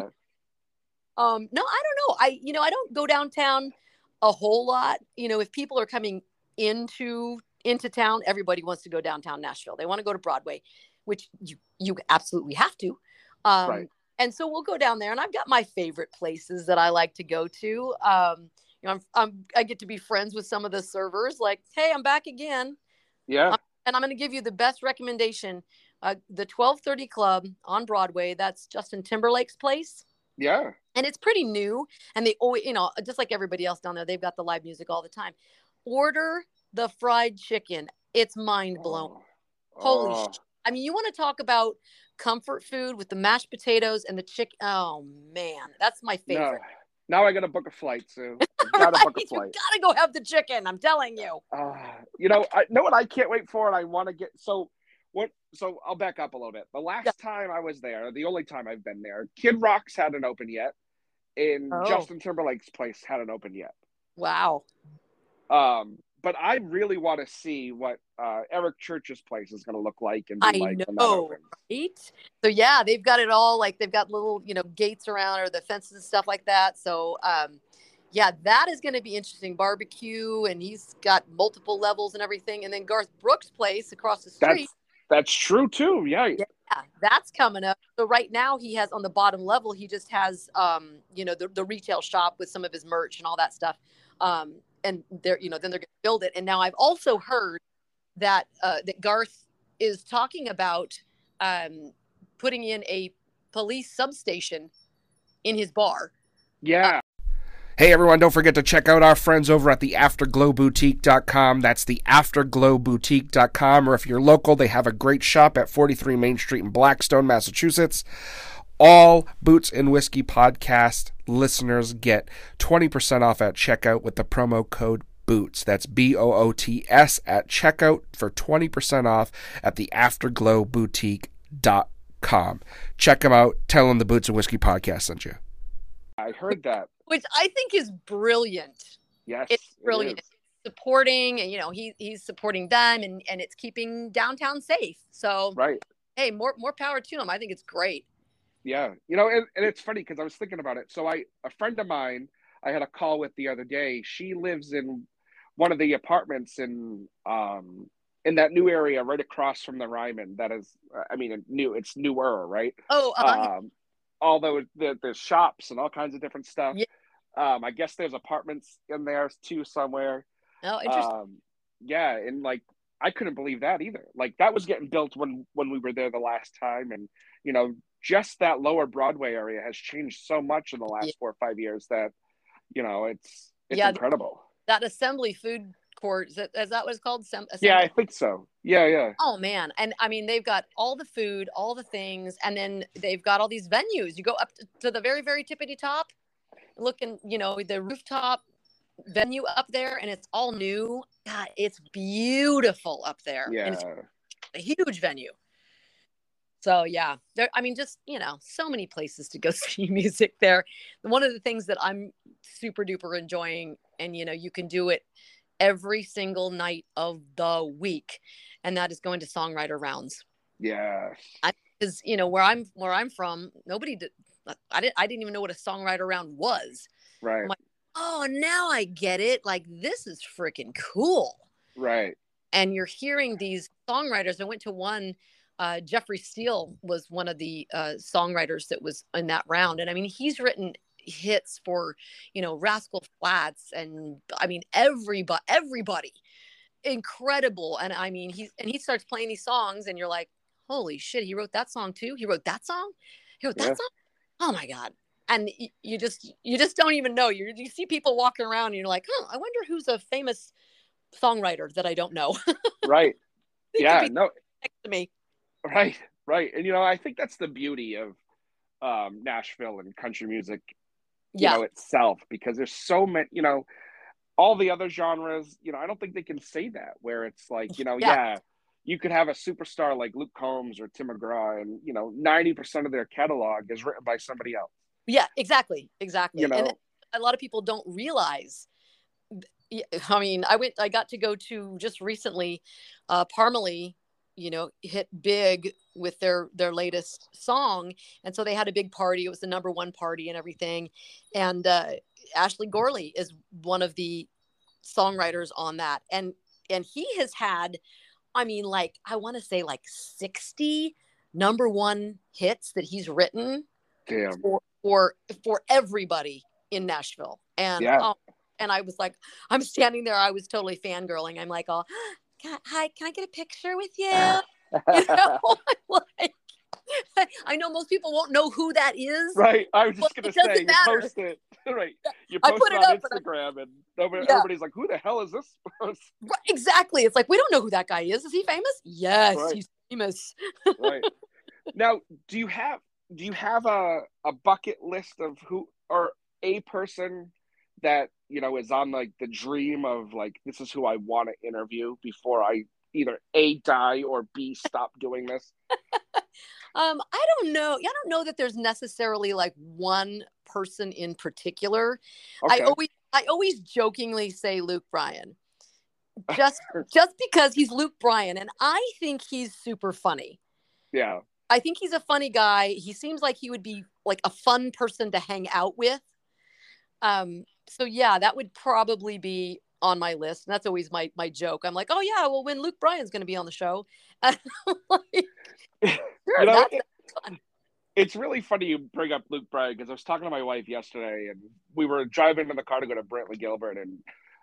Um, no, I don't know. I, you know, I don't go downtown a whole lot. You know, if people are coming into, into town, everybody wants to go downtown Nashville. They want to go to Broadway, which you, you absolutely have to. Um, right. And so we'll go down there and I've got my favorite places that I like to go to. Um, you know, I'm, I'm, I get to be friends with some of the servers like, hey, I'm back again. Yeah. I'm, and I'm going to give you the best recommendation. Uh, the twelve thirty Club on Broadway. That's Justin Timberlake's place. Yeah. And it's pretty new. And they always, you know, just like everybody else down there, they've got the live music all the time. Order the fried chicken. It's mind blown. Oh. Holy oh. shit. I mean, you want to talk about comfort food with the mashed potatoes and the chicken. Oh, man. That's my favorite. No. Now I got to book a flight, Sue. Got to book a flight. You got to go have the chicken. I'm telling you. Uh, you know, I know what I can't wait for. And I want to get so. What? So I'll back up a little bit. The last yeah. time I was there, the only time I've been there, Kid Rock's hadn't opened yet, and oh. Justin Timberlake's place hadn't opened yet. Wow. Um, but I really want to see what uh, Eric Church's place is going to look like and be I like know, when that opens. Right? So yeah, they've got it all. Like they've got little, you know, gates around or the fences and stuff like that. So um, yeah, that is going to be interesting. Barbecue, and he's got multiple levels and everything. And then Garth Brooks' place across the street. That's- That's true too. Yeah. Yeah, that's coming up. So right now he has on the bottom level, he just has, um, you know, the, the retail shop with some of his merch and all that stuff. Um, and they're, you know, then they're going to build it. And now I've also heard that, uh, that Garth is talking about, um, putting in a police substation in his bar. Yeah. Uh, Hey everyone, don't forget to check out our friends over at the afterglow boutique dot com. That's the afterglow boutique dot com. Or if you're local, they have a great shop at forty-three Main Street in Blackstone, Massachusetts. All Boots and Whiskey podcast listeners get twenty percent off at checkout with the promo code BOOTS. That's B O O T S at checkout for twenty percent off at the afterglow boutique dot com. Check them out. Tell them the Boots and Whiskey podcast sent you. I heard that. Which I think is brilliant. Yes, it's brilliant. It is. It's supporting, and you know, he he's supporting them, and and it's keeping downtown safe. So right, hey, more more power to him. I think it's great. Yeah, you know, and, and it's funny because I was thinking about it. So I a friend of mine I had a call with the other day. She lives in one of the apartments in um in that new area right across from the Ryman. That is, I mean, new it's newer, right? Oh, uh, um, although the, there's shops and all kinds of different stuff. Yeah. Um, I guess there's apartments in there too somewhere. Oh, interesting. Um, yeah, and like I couldn't believe that either. Like that was getting built when when we were there the last time, and you know, just that lower Broadway area has changed so much in the last yeah. four or five years that you know it's it's yeah, incredible. That, that assembly food court, is that, is that what it's called? Sem- yeah, I think so. Yeah, yeah. Oh man, and I mean they've got all the food, all the things, and then they've got all these venues. You go up to the very, very tippity top. Looking, you know, the rooftop venue up there, and it's all new. God, it's beautiful up there. Yeah. And it's a huge venue. So yeah, there, I mean, just, you know, so many places to go see music there. One of the things that I'm super duper enjoying, and you know, you can do it every single night of the week, and that is going to songwriter rounds. Yeah. I, 'cause, you know, where I'm, where I'm from, nobody did. I didn't, I didn't even know what a songwriter round was. Right. I'm like, oh, now I get it. Like, this is freaking cool. Right. And you're hearing these songwriters. I went to one, uh, Jeffrey Steele was one of the uh, songwriters that was in that round. And I mean, he's written hits for, you know, Rascal Flatts and I mean, everybody, everybody incredible. And I mean, he's, and he starts playing these songs and you're like, holy shit, he wrote that song too. He wrote that song. He wrote that yeah. song. Oh my God. And you just, you just don't even know. You you see people walking around and you're like, huh, I wonder who's a famous songwriter that I don't know. Right. Yeah. No. Next to me. Right. Right. And you know, I think that's the beauty of um, Nashville and country music, you yeah. know, itself, because there's so many, you know, all the other genres, you know, I don't think they can say that where it's like, you know, yeah. yeah you could have a superstar like Luke Combs or Tim McGraw and, you know, ninety percent of their catalog is written by somebody else. Yeah, exactly. Exactly. You know? And a lot of people don't realize, I mean, I went, I got to go to just recently, uh, Parmalee, you know, hit big with their, their latest song. And so they had a big party. It was the number one party and everything. And uh, Ashley Gorley is one of the songwriters on that. And, and he has had, I mean, like, I want to say like sixty number one hits that he's written Damn. for for for everybody in Nashville. And yeah. um, and I was like, I'm standing there. I was totally fangirling. I'm like, oh, can, hi, can I get a picture with you? You know, I'm like, I know most people won't know who that is. Right. I was just going to say, you matter. post it. Right. You post I put it, it on up Instagram and, and nobody, yeah. everybody's like, who the hell is this person? Right, exactly. It's like, we don't know who that guy is. Is he famous? Yes, right. He's famous. Right. Now, do you have, do you have a, a bucket list of who, or a person that, you know, is on like the dream of like, this is who I want to interview before I either A, die, or B, stop doing this? Um, I don't know. I don't know that there's necessarily like one person in particular. Okay. I always, I always jokingly say Luke Bryan, just, just because he's Luke Bryan, and I think he's super funny. Yeah, I think he's a funny guy. He seems like he would be like a fun person to hang out with. Um, so yeah, that would probably be on my list, and that's always my my joke. I'm like, oh yeah, well, when Luke Bryan's going to be on the show. And I'm like, sure, you know, that's, that's fun. It's really funny you bring up Luke Bryan, because I was talking to my wife yesterday, and we were driving in the car to go to Brantley Gilbert, and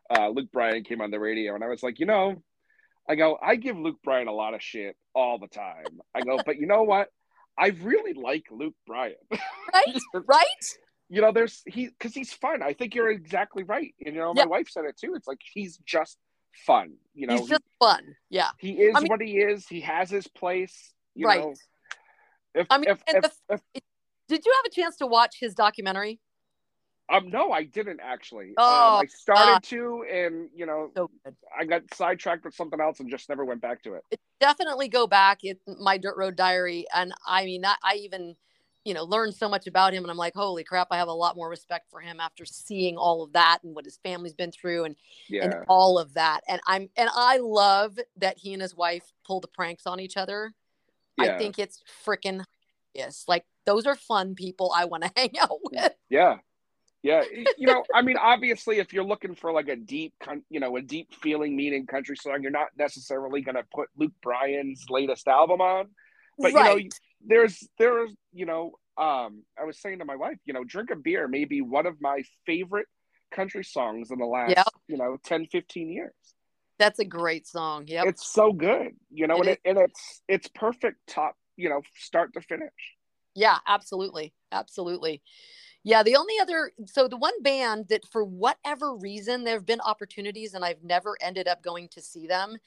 uh, Luke Bryan came on the radio, and I was like, you know, I go, I give Luke Bryan a lot of shit all the time. I go, but you know what? I really like Luke Bryan. Right, right. You know, there's he because he's fun. I think you're exactly right. You know, my yep. wife said it too. It's like he's just fun. You know, he's just he, fun. Yeah, he is I mean, what he is. He has his place. You right. Know, if, I mean, if, if, the, if, if, did you have a chance to watch his documentary? Um, no, I didn't actually. Oh, um, I started uh, to, and you know, so I got sidetracked with something else and just never went back to it. Definitely go back. It's my Dirt Road Diary, and I mean, I, I even. you know, learned so much about him. And I'm like, holy crap, I have a lot more respect for him after seeing all of that and what his family's been through and, yeah. and all of that. And I'm, and I love that he and his wife pull the pranks on each other. Yeah. I think it's freaking yes. Like, those are fun people I want to hang out with. Yeah. Yeah. You know, I mean, obviously if you're looking for like a deep, you know, a deep feeling, meaning country song, you're not necessarily going to put Luke Bryan's latest album on, but right. you know, There's, there's, you know, um, I was saying to my wife, you know, Drink a Beer may be one of my favorite country songs in the last, yep. you know, ten, fifteen years. That's a great song. Yeah. It's so good, you know, it and, it, and it's, it's perfect top, you know, start to finish. Yeah, absolutely. Absolutely. Yeah. The only other, so the one band that for whatever reason, there've been opportunities and I've never ended up going to see them,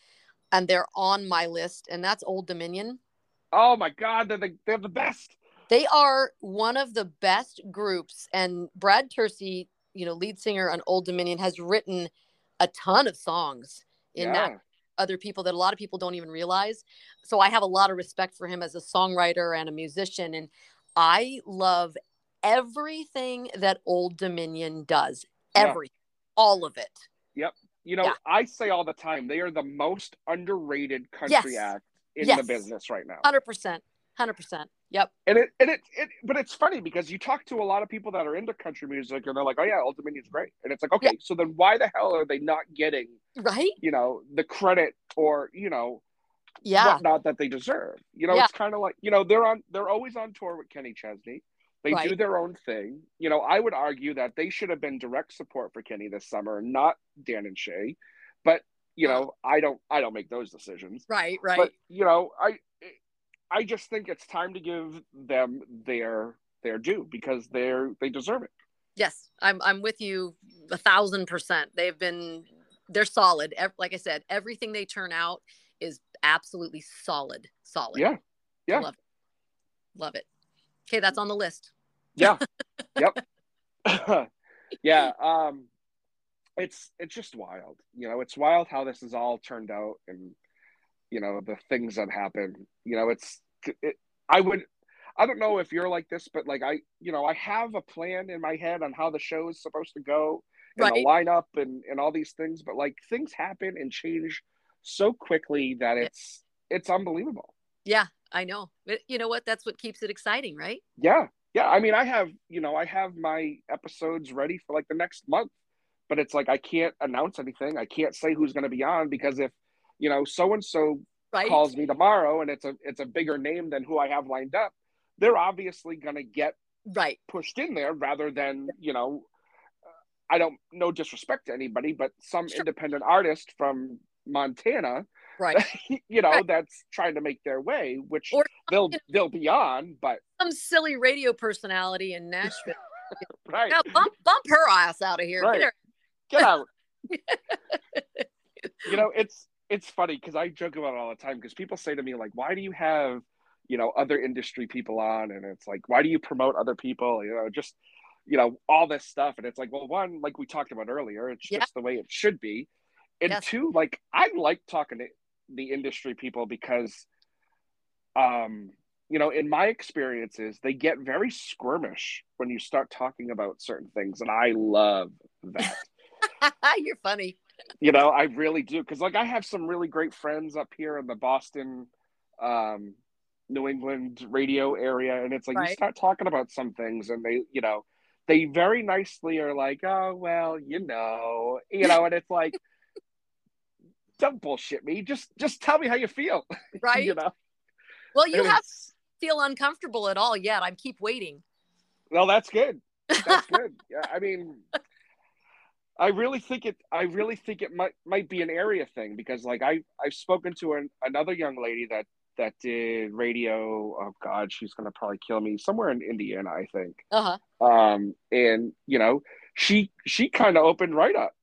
and they're on my list, and that's Old Dominion. Oh my God, they're the, they're the best. They are one of the best groups. And Brad Tersey, you know, lead singer on Old Dominion, has written a ton of songs in yeah. that other people that a lot of people don't even realize. So I have a lot of respect for him as a songwriter and a musician. And I love everything that Old Dominion does. Everything. Yeah. All of it. Yep. You know, yeah. I say all the time, they are the most underrated country yes. act in yes. the business right now. One hundred percent, one hundred percent. Yep. And it, and it, it, but it's funny because you talk to a lot of people that are into country music and they're like, oh yeah, Old Dominion's great. And it's like, okay, yep. so then why the hell are they not getting, right? you know, the credit or, you know, yeah. whatnot that they deserve? You know, yeah. it's kind of like, you know, they're on, they're always on tour with Kenny Chesney. They right. do their own thing. You know, I would argue that they should have been direct support for Kenny this summer, not Dan and Shay, but you know, I don't, I don't make those decisions. Right. Right. But you know, I, I just think it's time to give them their, their due because they're, they deserve it. Yes. I'm, I'm with you a thousand percent. They've been, they're solid. Like I said, everything they turn out is absolutely solid, solid. Yeah. Yeah. Love it. Love it. Okay. That's on the list. Yeah. Yep. yeah. Um, It's it's just wild, you know. It's wild how this has all turned out, and you know the things that happen. You know, it's it, I would, I don't know if you're like this, but like I, you know, I have a plan in my head on how the show is supposed to go and right. the lineup and and all these things, but like things happen and change so quickly that it's it's unbelievable. Yeah, I know. But you know what? That's what keeps it exciting, right? Yeah, yeah. I mean, I have you know, I have my episodes ready for like the next month. But it's like, I can't announce anything. I can't say who's going to be on because if, you know, so-and-so right. calls me tomorrow and it's a, it's a bigger name than who I have lined up, they're obviously going to get right pushed in there rather than, you know, I don't, no disrespect to anybody, but some sure. independent artist from Montana, right. you know, right. that's trying to make their way, which or, they'll, you know, they'll be on, but some silly radio personality in Nashville. right. Now bump, bump her ass out of here. Right. Get her. Get out. You know, it's it's funny because I joke about it all the time because people say to me, like, why do you have, you know, other industry people on? And it's like, why do you promote other people? You know, just, you know, all this stuff. And it's like, well, one, like we talked about earlier, it's yeah. just the way it should be. And yes. two, like, I like talking to the industry people because, um, you know, in my experiences, they get very squirmish when you start talking about certain things. And I love that. You're funny. You know, I really do. Because, like, I have some really great friends up here in the Boston, um, New England radio area. And it's like, right. you start talking about some things and they, you know, they very nicely are like, oh, well, you know, you know, and it's like, don't bullshit me. Just, just tell me how you feel. Right. You know? Well, you and have to feel uncomfortable at all yet. I keep waiting. Well, that's good. That's good. Yeah, I mean... I really think it. I really think it might might be an area thing because, like, I I've spoken to an, another young lady that that did radio. Oh God, she's gonna probably kill me. Somewhere in Indiana, I think. Uh huh. Um, and you know, she she kind of opened right up.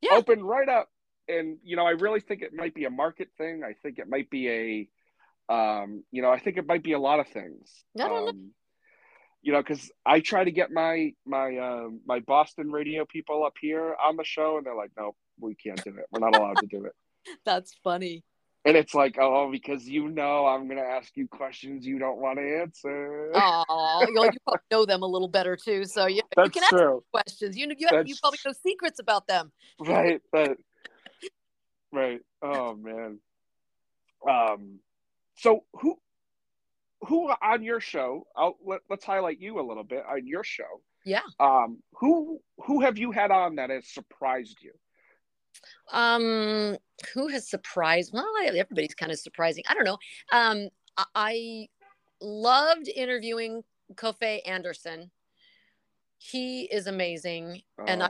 Yeah. Opened right up, and you know, I really think it might be a market thing. I think it might be a, um, you know, I think it might be a lot of things. No, no, no. You know, because I try to get my my uh, my Boston radio people up here on the show, and they're like, "No, we can't do it. We're not allowed to do it." That's funny. And it's like, oh, because you know I'm going to ask you questions you don't want to answer. Oh, you probably know them a little better, too. So you, you can ask them questions. You, you, have, you probably know secrets about them. Right. That, right. Oh, man. Um. So who who on your show, I'll, let, let's highlight you a little bit on your show. Yeah. Um. Who who have you had on that has surprised you? Um, who has surprised? Well, everybody's kind of surprising. I don't know. Um, I loved interviewing Coffey Anderson. He is amazing. Oh. And I,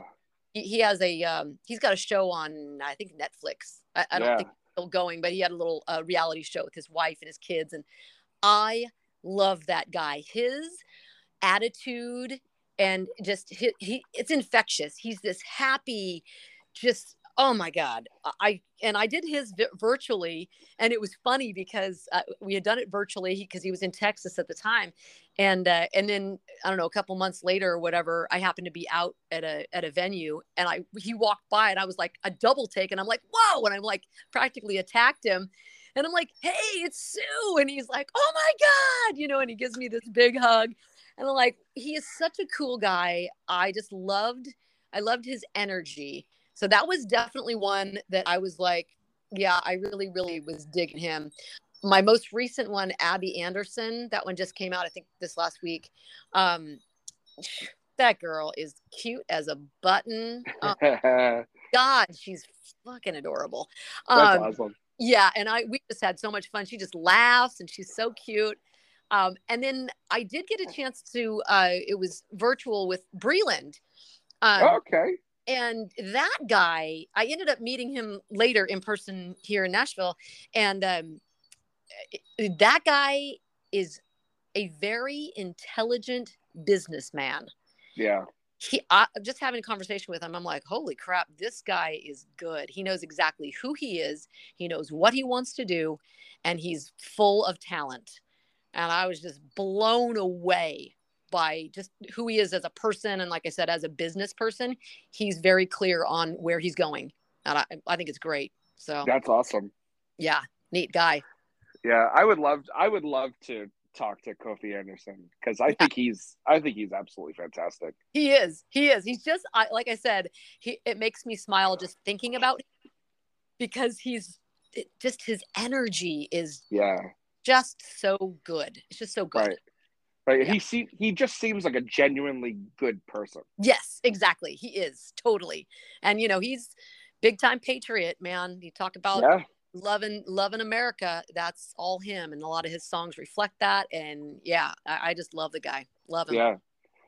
he has a, um, he's got a show on, I think, Netflix. I, I don't yeah. think it's still going, but he had a little uh, reality show with his wife and his kids. And I love that guy. His attitude and just, he, he it's infectious. He's this happy, just, oh my God. I, and I did his vi- virtually, and it was funny because uh, we had done it virtually because he was in Texas at the time. And, uh, and then I don't know, a couple months later or whatever, I happened to be out at a, at a venue, and I, he walked by, and I was like a double take, and I'm like, whoa. And I'm like practically attacked him, and I'm like, hey, it's Sue. And he's like, oh my God, you know, and he gives me this big hug, and I'm like, he is such a cool guy. I just loved, I loved his energy. So that was definitely one that I was like, yeah, I really, really was digging him. My most recent one, Abby Anderson, that one just came out, I think, this last week. Um, that girl is cute as a button. Oh, God, she's fucking adorable. Um, That's awesome. Yeah, and I we just had so much fun. She just laughs, and she's so cute. Um, and then I did get a chance to, uh, it was virtual with Breland. Um, oh, okay. And that guy, I ended up meeting him later in person here in Nashville. And um, that guy is a very intelligent businessman. Yeah. He, I, just having a conversation with him, I'm like, holy crap, this guy is good. He knows exactly who he is. He knows what he wants to do. And he's full of talent. And I was just blown away by just who he is as a person. And like I said, as a business person, he's very clear on where he's going. And I, I think it's great. So that's awesome. Yeah. Neat guy. Yeah. I would love, I would love to talk to Coffey Anderson, because I yeah. think he's, I think he's absolutely fantastic. He is. He is. He's just, I, like I said, he, it makes me smile just thinking about him, because he's it, just, his energy is yeah. just so good. It's just so good. Right. Right. Yeah. He se- he just seems like a genuinely good person. Yes, exactly. He is, totally. And, you know, he's big time patriot, man. You talk about yeah. loving, loving America. That's all him. And a lot of his songs reflect that. And yeah, I, I just love the guy. Love him. Yeah.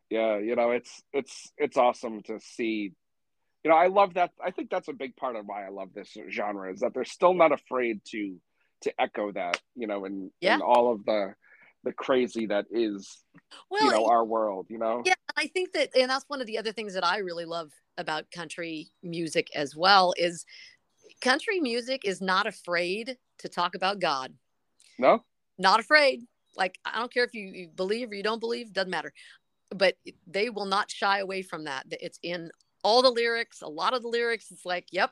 Yeah. You know, it's, it's, it's awesome to see, you know, I love that. I think that's a big part of why I love this genre, is that they're still not afraid to, to echo that, you know, and, yeah. and all of the, the crazy that is, well, you know, our world, you know? Yeah, I think that, and that's one of the other things that I really love about country music as well, is country music is not afraid to talk about God. No? Not afraid. Like, I don't care if you, you believe or you don't believe, doesn't matter. But they will not shy away from that. It's in all the lyrics, a lot of the lyrics. It's like, yep,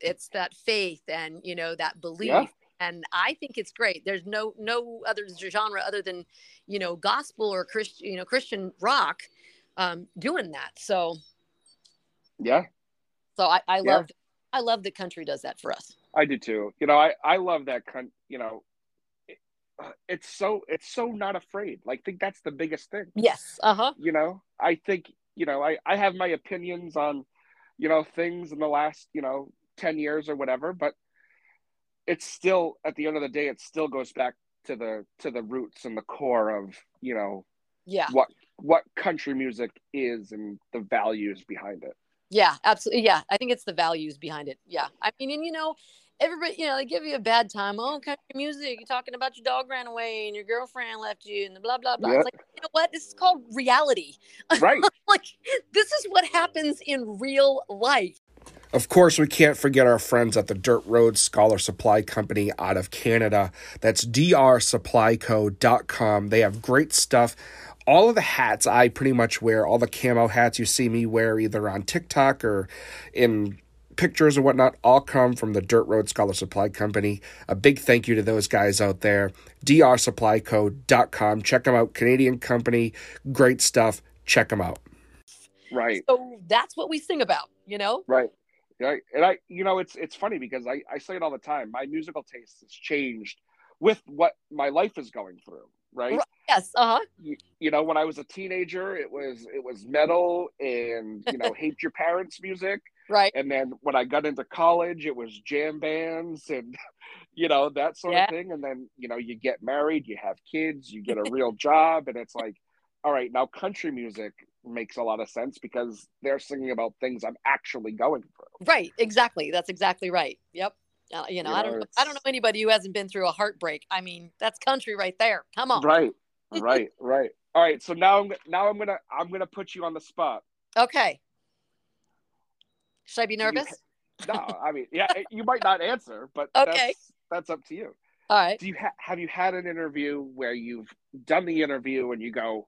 it's that faith and, you know, that belief. Yeah. And I think it's great. There's no no other genre other than, you know, gospel or Christian, you know, Christian rock um, doing that. So, yeah. So I, I yeah. love I love that country does that for us. I do too. You know, I, I love that. Con- you know, it, it's so it's so not afraid. Like, I think that's the biggest thing. Yes. Uh huh. You know, I think, you know, I, I have my opinions on, you know, things in the last, you know, ten years or whatever, but it's still, at the end of the day, it still goes back to the to the roots and the core of, you know, yeah, what what country music is and the values behind it. Yeah, absolutely. Yeah, I think it's the values behind it. Yeah, I mean, and you know, everybody, you know, they give you a bad time. Oh, country music, you're talking about your dog ran away and your girlfriend left you and the blah blah blah. Yeah. It's like, you know what? This is called reality. Right. Like, this is what happens in real life. Of course, we can't forget our friends at the Dirt Road Scholar Supply Company out of Canada. That's D R supply co dot com. They have great stuff. All of the hats I pretty much wear, all the camo hats you see me wear either on TikTok or in pictures and whatnot all come from the Dirt Road Scholar Supply Company. A big thank you to those guys out there. D R supply co dot com. Check them out. Canadian company. Great stuff. Check them out. Right. So that's what we sing about, you know? Right. Right. And I, you know, it's it's funny because I, I say it all the time. My musical taste has changed with what my life is going through. Right. Yes. Uh huh. You, you know, when I was a teenager, it was it was metal and, you know, hate your parents music. Right. And then when I got into college, it was jam bands and, you know, that sort yeah. of thing. And then, you know, you get married, you have kids, you get a real job. And it's like, all right, now country music makes a lot of sense because they're singing about things I'm actually going through. Right. Exactly. That's exactly right. Yep. Uh, you know, you I don't know, I don't know anybody who hasn't been through a heartbreak. I mean, that's country right there. Come on. Right, right, right. All right. So now I'm now I'm gonna I'm gonna put you on the spot. Okay. Should I be nervous? You, no, I mean, yeah, you might not answer, but okay, that's, that's up to you. All right. Do you ha- have you had an interview where you've done the interview and you go,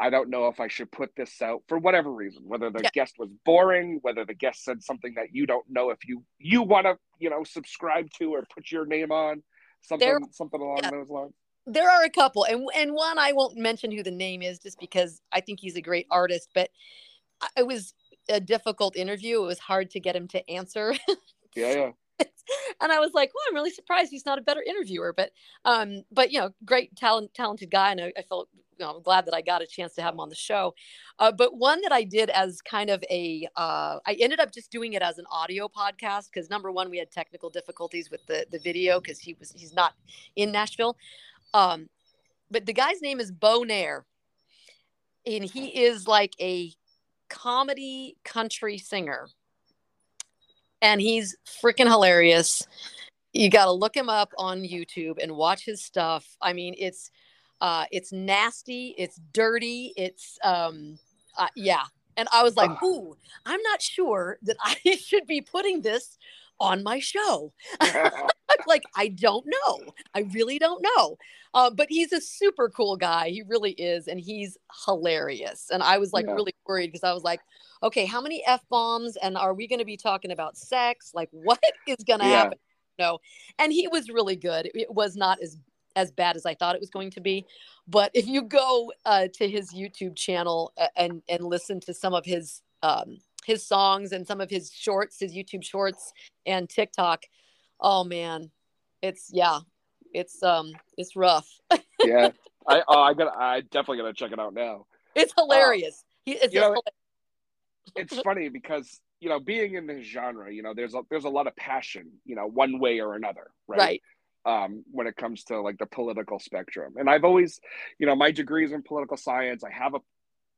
I don't know if I should put this out for whatever reason, whether the yeah. guest was boring, whether the guest said something that you don't know if you, you want to, you know, subscribe to or put your name on, something there, something along yeah. those lines? There are a couple. And and one, I won't mention who the name is just because I think he's a great artist, but it was a difficult interview. It was hard to get him to answer. yeah, yeah. And I was like, well, I'm really surprised he's not a better interviewer, but, um, but you know, great talent, talented guy. And I, I felt, you know, I'm glad that I got a chance to have him on the show. Uh, but one that I did as kind of a, uh, I ended up just doing it as an audio podcast because number one, we had technical difficulties with the the video because he was, he's not in Nashville. Um, but the guy's name is Bo Nair and he is like a comedy country singer. And he's freaking hilarious. You got to look him up on YouTube and watch his stuff. I mean, it's uh, it's nasty. It's dirty. It's, um, uh, yeah. And I was like, ooh, I'm not sure that I should be putting this on my show. Like, I don't know. I really don't know. Uh, but he's a super cool guy. He really is. And he's hilarious. And I was like yeah. really worried because I was like, okay, how many F-bombs? And are we going to be talking about sex? Like, what is going to yeah. happen? No. And he was really good. It was not as as bad as I thought it was going to be. But if you go uh, to his YouTube channel and, and listen to some of his um, his songs and some of his shorts, his YouTube shorts and TikTok, oh man, it's yeah, it's um, it's rough. yeah, I oh, I got I definitely gotta check it out now. It's hilarious. Uh, he is. Hilarious. It's funny because you know, being in this genre, you know, there's a, there's a lot of passion, you know, one way or another, right? Right. Um, when it comes to like the political spectrum, and I've always, you know, my degree's in political science. I have a,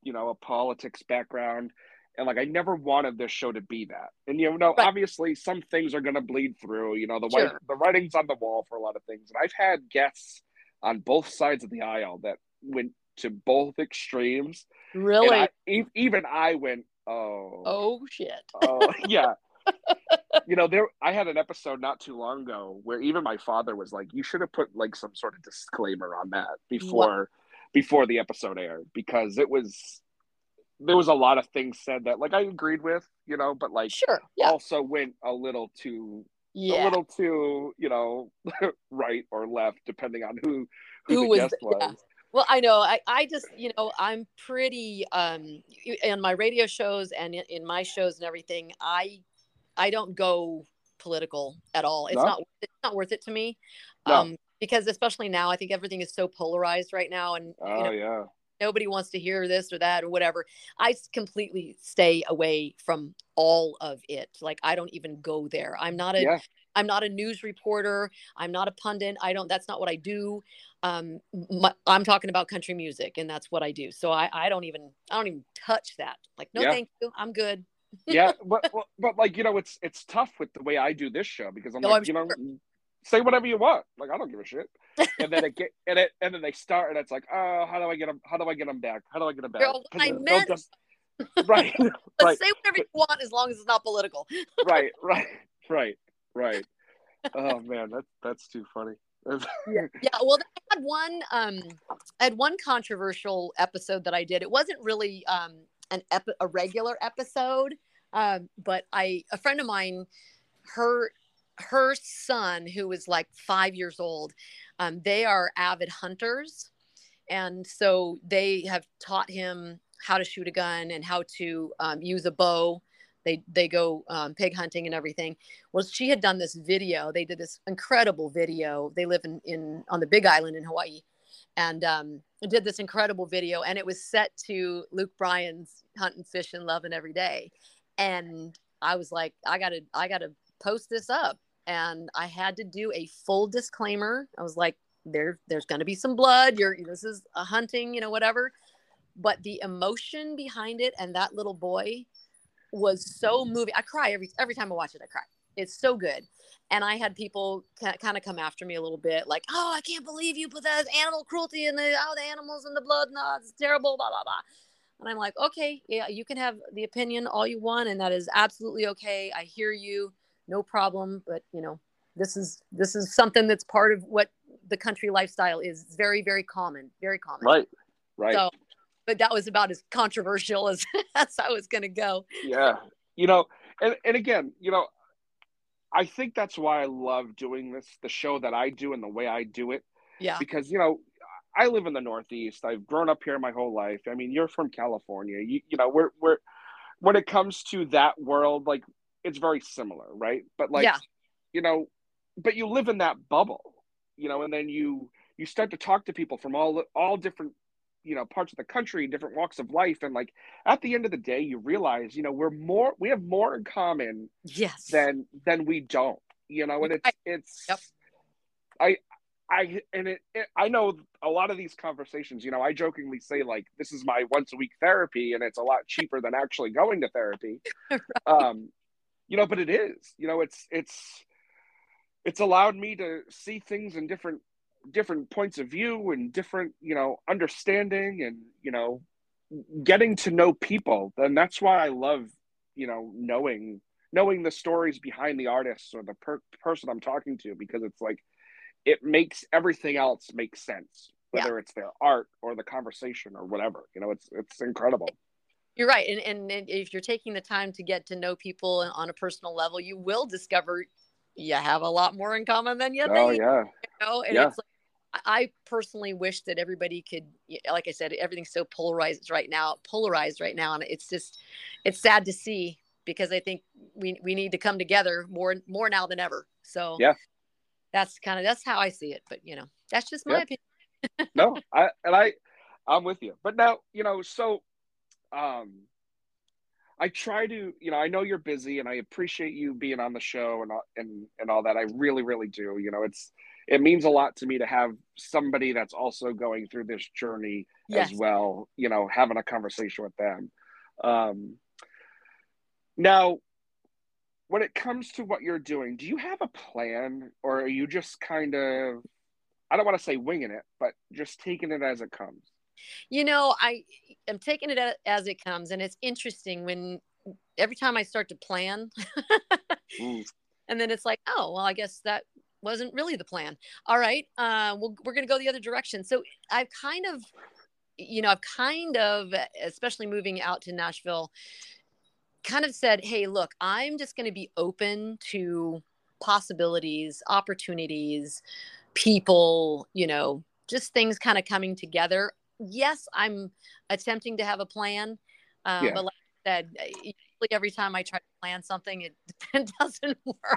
you know, a politics background. And like, I never wanted this show to be that. And, you know, right. obviously some things are going to bleed through, you know, the sure. the writing's on the wall for a lot of things. And I've had guests on both sides of the aisle that went to both extremes. Really? I, e- even I went, oh. Oh, shit. Oh, yeah. You know, there. I had an episode not too long ago where even my father was like, you should have put like some sort of disclaimer on that before, what? before the episode aired, because it was... there was a lot of things said that like I agreed with, you know, but like sure, yeah. also went a little too, yeah. a little too, you know, right or left, depending on who, who, who the was, guest was. Yeah. Well, I know, I, I just, you know, I'm pretty, um, in my radio shows and in my shows and everything, I, I don't go political at all. It's no. not, it's not worth it to me. No. Um, because especially now, I think everything is so polarized right now. And oh, you know, yeah. nobody wants to hear this or that or whatever. I completely stay away from all of it. Like, I don't even go there. I'm not a, yeah. I'm not a news reporter. I'm not a pundit. I don't, that's not what I do. Um, my, I'm talking about country music and that's what I do. So I, I don't even, I don't even touch that. Like, no, yeah. thank you. I'm good. yeah. But, but like, you know, it's, it's tough with the way I do this show because I'm no, like, I'm you sure. know, say whatever you want. Like, I don't give a shit. And then it get and it and then they start and it's like, oh, how do I get them? How do I get them back? How do I get them back? Girl, I meant just... right. But right. say whatever you want as long as it's not political. right, right, right, right. Oh man, that that's too funny. yeah. yeah, well, I had one. Um, I had one controversial episode that I did. It wasn't really um an ep- a regular episode. Um, but I, a friend of mine, her, her son, who was like five years old, um, they are avid hunters. And so they have taught him how to shoot a gun and how to um, use a bow. They, they go um, pig hunting and everything. Well, she had done this video. They did this incredible video. They live in, in on the Big Island in Hawaii, and um, did this incredible video. And it was set to Luke Bryan's Hunting, Fish and Loving Every Day. And I was like, I gotta, I gotta post this up. And I had to do a full disclaimer. I was like, there, there's going to be some blood. You're, this is a hunting, you know, whatever. But the emotion behind it, and that little boy was so moving. I cry every, every time I watch it, I cry. It's so good. And I had people ca- kind of come after me a little bit, like, oh, I can't believe you put that animal cruelty in the, oh, the animals and the blood. No, it's terrible, blah, blah, blah. And I'm like, okay, yeah, you can have the opinion all you want, and that is absolutely okay. I hear you, no problem. But you know, this is this is something that's part of what the country lifestyle is. It's very, very common, very common. Right, right. So, but that was about as controversial as as I was going to go. Yeah, you know, and and again, you know, I think that's why I love doing this, the show that I do and the way I do it. Yeah, because you know, I live in the Northeast. I've grown up here my whole life. I mean, you're from California. You, you know, we're, we're, when it comes to that world, like it's very similar. Right. But like, yeah. you know, but you live in that bubble, you know, and then you, you start to talk to people from all, all different, you know, parts of the country, different walks of life. And like, at the end of the day, you realize, you know, we're more, we have more in common yes. than, than we don't, you know, and it's, I, it's, yep. I, I and it, it, I know a lot of these conversations, you know, I jokingly say, like, this is my once a week therapy, and it's a lot cheaper than actually going to therapy. Right. Um, you know, but it is, you know, it's, it's, it's allowed me to see things in different, different points of view and different, you know, understanding and, you know, getting to know people. And that's why I love, you know, knowing, knowing the stories behind the artists or the per- person I'm talking to, because it's like, it makes everything else make sense, whether yeah. it's their art or the conversation or whatever. You know, it's it's incredible. You're right. And, and, and if you're taking the time to get to know people on a personal level, you will discover you have a lot more in common than you think. Oh, yeah. You know? And yeah. it's like, I personally wish that everybody could, like I said, everything's so polarized right now, polarized right now. And it's just, it's sad to see, because I think we we need to come together more, more now than ever. So yeah. That's kind of, that's how I see it, but you know, that's just my yeah. opinion. no, I, and I, I'm with you, but now, you know, so, um, I try to, you know, I know you're busy, and I appreciate you being on the show and, and, and all that. I really, really do. You know, it's, it means a lot to me to have somebody that's also going through this journey yes. as well, you know, having a conversation with them. Um, now, when it comes to what you're doing, do you have a plan, or are you just kind of, I don't want to say winging it, but just taking it as it comes? You know, I am taking it as it comes. And it's interesting when every time I start to plan mm. and then it's like, oh, well, I guess that wasn't really the plan. All right. Uh, well, we're going to go the other direction. So I've kind of, you know, I've kind of, especially moving out to Nashville, kind of said, hey, look, I'm just going to be open to possibilities, opportunities, people, you know, just things kind of coming together. Yes, I'm attempting to have a plan. Uh, yeah. But like I said, usually every time I try to plan something, it, it doesn't work.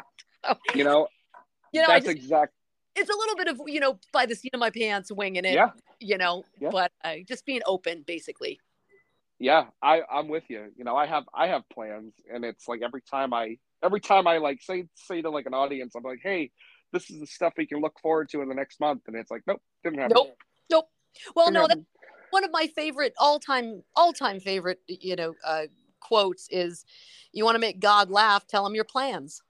So, you know, you know, that's just, exact. It's a little bit of, you know, by the seat of my pants, winging it, yeah. you know, yeah. but uh, just being open, basically. Yeah, I, I'm with you. You know, I have I have plans, and it's like every time I every time I like say say to like an audience, I'm like, hey, this is the stuff we can look forward to in the next month, and it's like, nope, didn't happen. Nope, nope. Well, didn't no, happen. That's one of my favorite all time all time favorite you know uh, quotes is, you want to make God laugh, tell him your plans.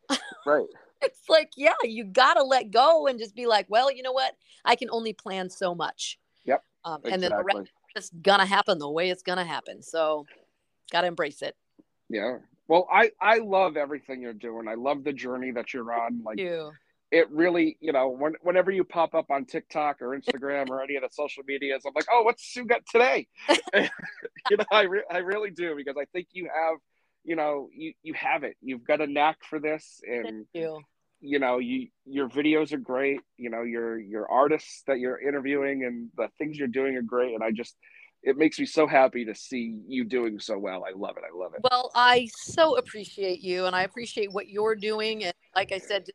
Right. It's like, yeah, you gotta let go and just be like, well, you know what, I can only plan so much. Yep. Um, exactly. And then the rest. It's gonna happen the way it's gonna happen, so gotta embrace it. Yeah, well, I I love everything you're doing. I love the journey that you're on. Like, you. It really, you know, when, whenever you pop up on TikTok or Instagram or any of the social medias, I'm like, oh, what's Sue got today? You know, I re- I really do, because I think you have, you know, you, you have it. You've got a knack for this. And, thank you. you know, you, your videos are great. You know, your, your artists that you're interviewing and the things you're doing are great. And I just, it makes me so happy to see you doing so well. I love it. I love it. Well, I so appreciate you, and I appreciate what you're doing. And like I said,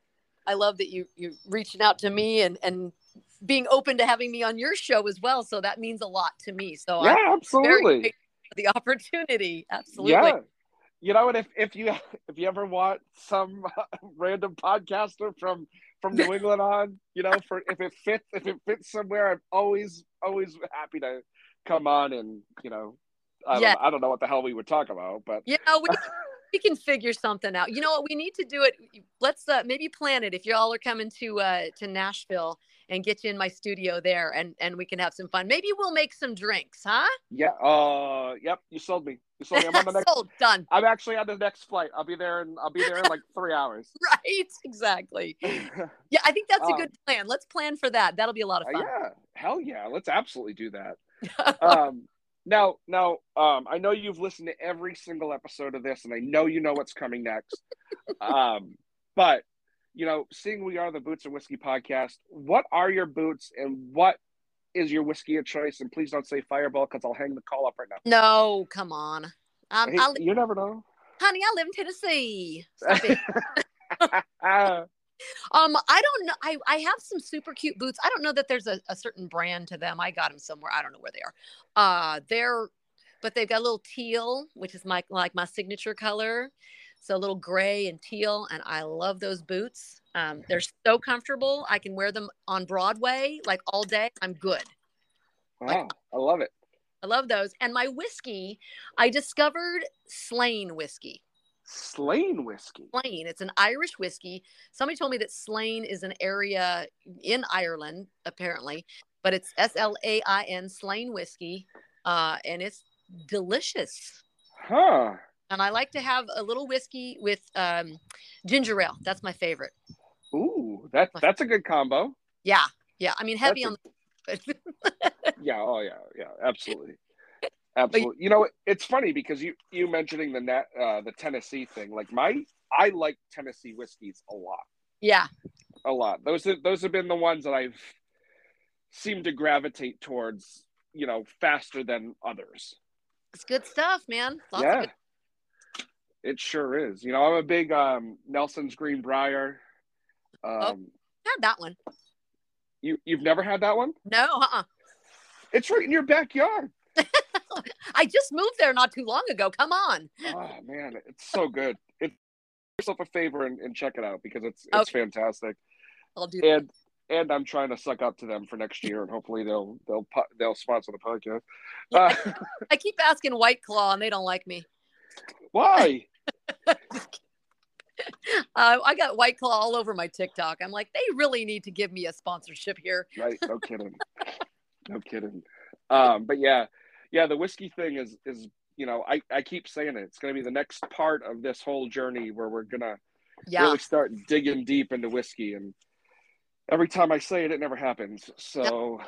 I love that you, you reaching out to me and, and being open to having me on your show as well. So that means a lot to me. So yeah, I'm absolutely. Very for the opportunity. Absolutely. Yeah. You know, and if, if you if you ever want some uh, random podcaster from, from New England on, you know, for if it fits if it fits somewhere, I'm always always happy to come on and, you know, I, yeah. don't, I don't know what the hell we would talk about, but yeah, we can, we can figure something out. You know what, we need to do it. Let's uh, maybe plan it if y'all are coming to uh, to Nashville and get you in my studio there, and and we can have some fun. Maybe we'll make some drinks, huh? Yeah. Uh. Yep. You sold me. So I'm on the next, sold, done. I'm actually on the next flight. I'll be there and I'll be there in like three hours. Right, exactly. Yeah, I think that's um, a good plan. Let's plan for that. That'll be a lot of fun. Yeah, hell yeah. Let's absolutely do that. um, now, now, um, I know you've listened to every single episode of this, and I know you know what's coming next. um, but you know, seeing we are the Boots and Whiskey Podcast, what are your boots and what is your whiskey of choice? And please don't say Fireball, because I'll hang the call up right now. No, come on. Um, hey, li- you never know. Honey, I live in Tennessee. um, I don't know. I, I have some super cute boots. I don't know that there's a, a certain brand to them. I got them somewhere. I don't know where they are. Uh, they're, but they've got a little teal, which is my like my signature color. So a little gray and teal, and I love those boots. Um, they're so comfortable. I can wear them on Broadway like all day. I'm good. Wow, like, I love it. I love those. And my whiskey, I discovered Sláine whiskey. Sláine whiskey? Sláine. It's an Irish whiskey. Somebody told me that Sláine is an area in Ireland, apparently, but it's S L A I N, Sláine whiskey, uh, and it's delicious. Huh. And I like to have a little whiskey with um, ginger ale. That's my favorite. Ooh, that, that's a good combo. Yeah. Yeah. I mean, heavy that's on a... the... Yeah. Oh, yeah. Yeah. Absolutely. Absolutely. You... you know, it's funny because you, you mentioning the net, uh, the Tennessee thing. Like my, I like Tennessee whiskeys a lot. Yeah. A lot. Those, are, those have been the ones that I've seemed to gravitate towards, you know, faster than others. It's good stuff, man. Lots yeah. of good. It sure is. You know, I'm a big um, Nelson's Green Briar. Um, oh, had that one. You, you've never had that one? No, uh-uh. It's right in your backyard. I just moved there not too long ago. Come on. Oh, man. It's so good. It, do yourself a favor and, and check it out because it's it's okay. Fantastic. I'll do and, that. And I'm trying to suck up to them for next year, and hopefully they'll, they'll, they'll sponsor the podcast. Yeah. Uh, I keep asking White Claw, and they don't like me. Why? uh, I got White Claw all over my TikTok. I'm like, they really need to give me a sponsorship here. Right? No kidding. No kidding. Um, but yeah, yeah, the whiskey thing is is you know I I keep saying it. It's going to be the next part of this whole journey where we're gonna yeah. really start digging deep into whiskey. And every time I say it, it never happens. So. Yeah.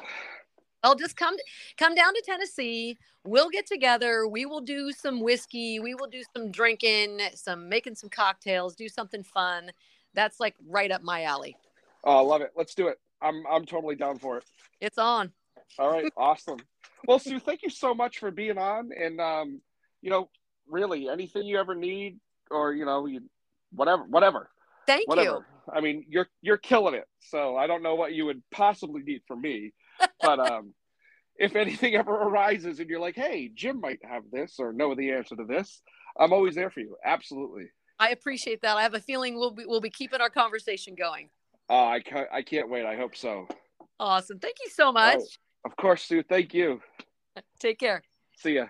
Well, just come come down to Tennessee. We'll get together. We will do some whiskey. We will do some drinking, some making some cocktails, do something fun. That's like right up my alley. Oh, I love it. Let's do it. I'm I'm totally down for it. It's on. All right. Awesome. Well, Sue, thank you so much for being on. And, um, you know, really anything you ever need or, you know, you, whatever, whatever. Thank whatever. you. I mean, you're you're killing it. So I don't know what you would possibly need from me. But um, if anything ever arises and you're like, hey, Jim might have this or know the answer to this, I'm always there for you. Absolutely. I appreciate that. I have a feeling we'll be, we'll be keeping our conversation going. Uh, I, can't, I can't wait. I hope so. Awesome. Thank you so much. Oh, of course, Sue. Thank you. Take care. See ya.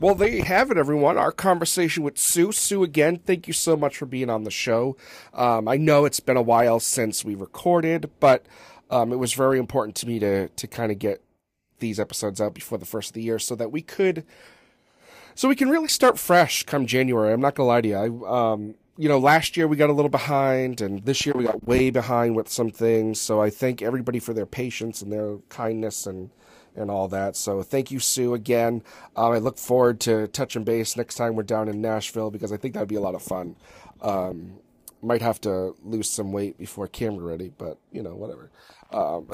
Well, there you have it, everyone. Our conversation with Sue. Sue, again, thank you so much for being on the show. Um, I know it's been a while since we recorded, but um, it was very important to me to to kind of get these episodes out before the first of the year so that we could, so we can really start fresh come January. I'm not going to lie to you. I, um, you know, last year we got a little behind, and this year we got way behind with some things. So I thank everybody for their patience and their kindness and and all that. So thank you, Sue, again. Um, I look forward to touching base next time we're down in Nashville, because I think that'd be a lot of fun. Um, might have to lose some weight before camera ready, but, you know, whatever. Um,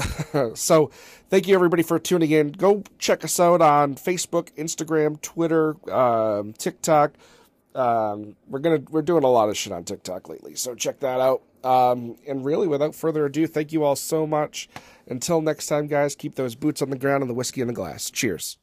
so thank you, everybody, for tuning in. Go check us out on Facebook, Instagram, Twitter, um, TikTok. Um, we're going to, we're doing a lot of shit on TikTok lately, so check that out. Um, and really, without further ado, thank you all so much. Until next time, guys, keep those boots on the ground and the whiskey in the glass. Cheers.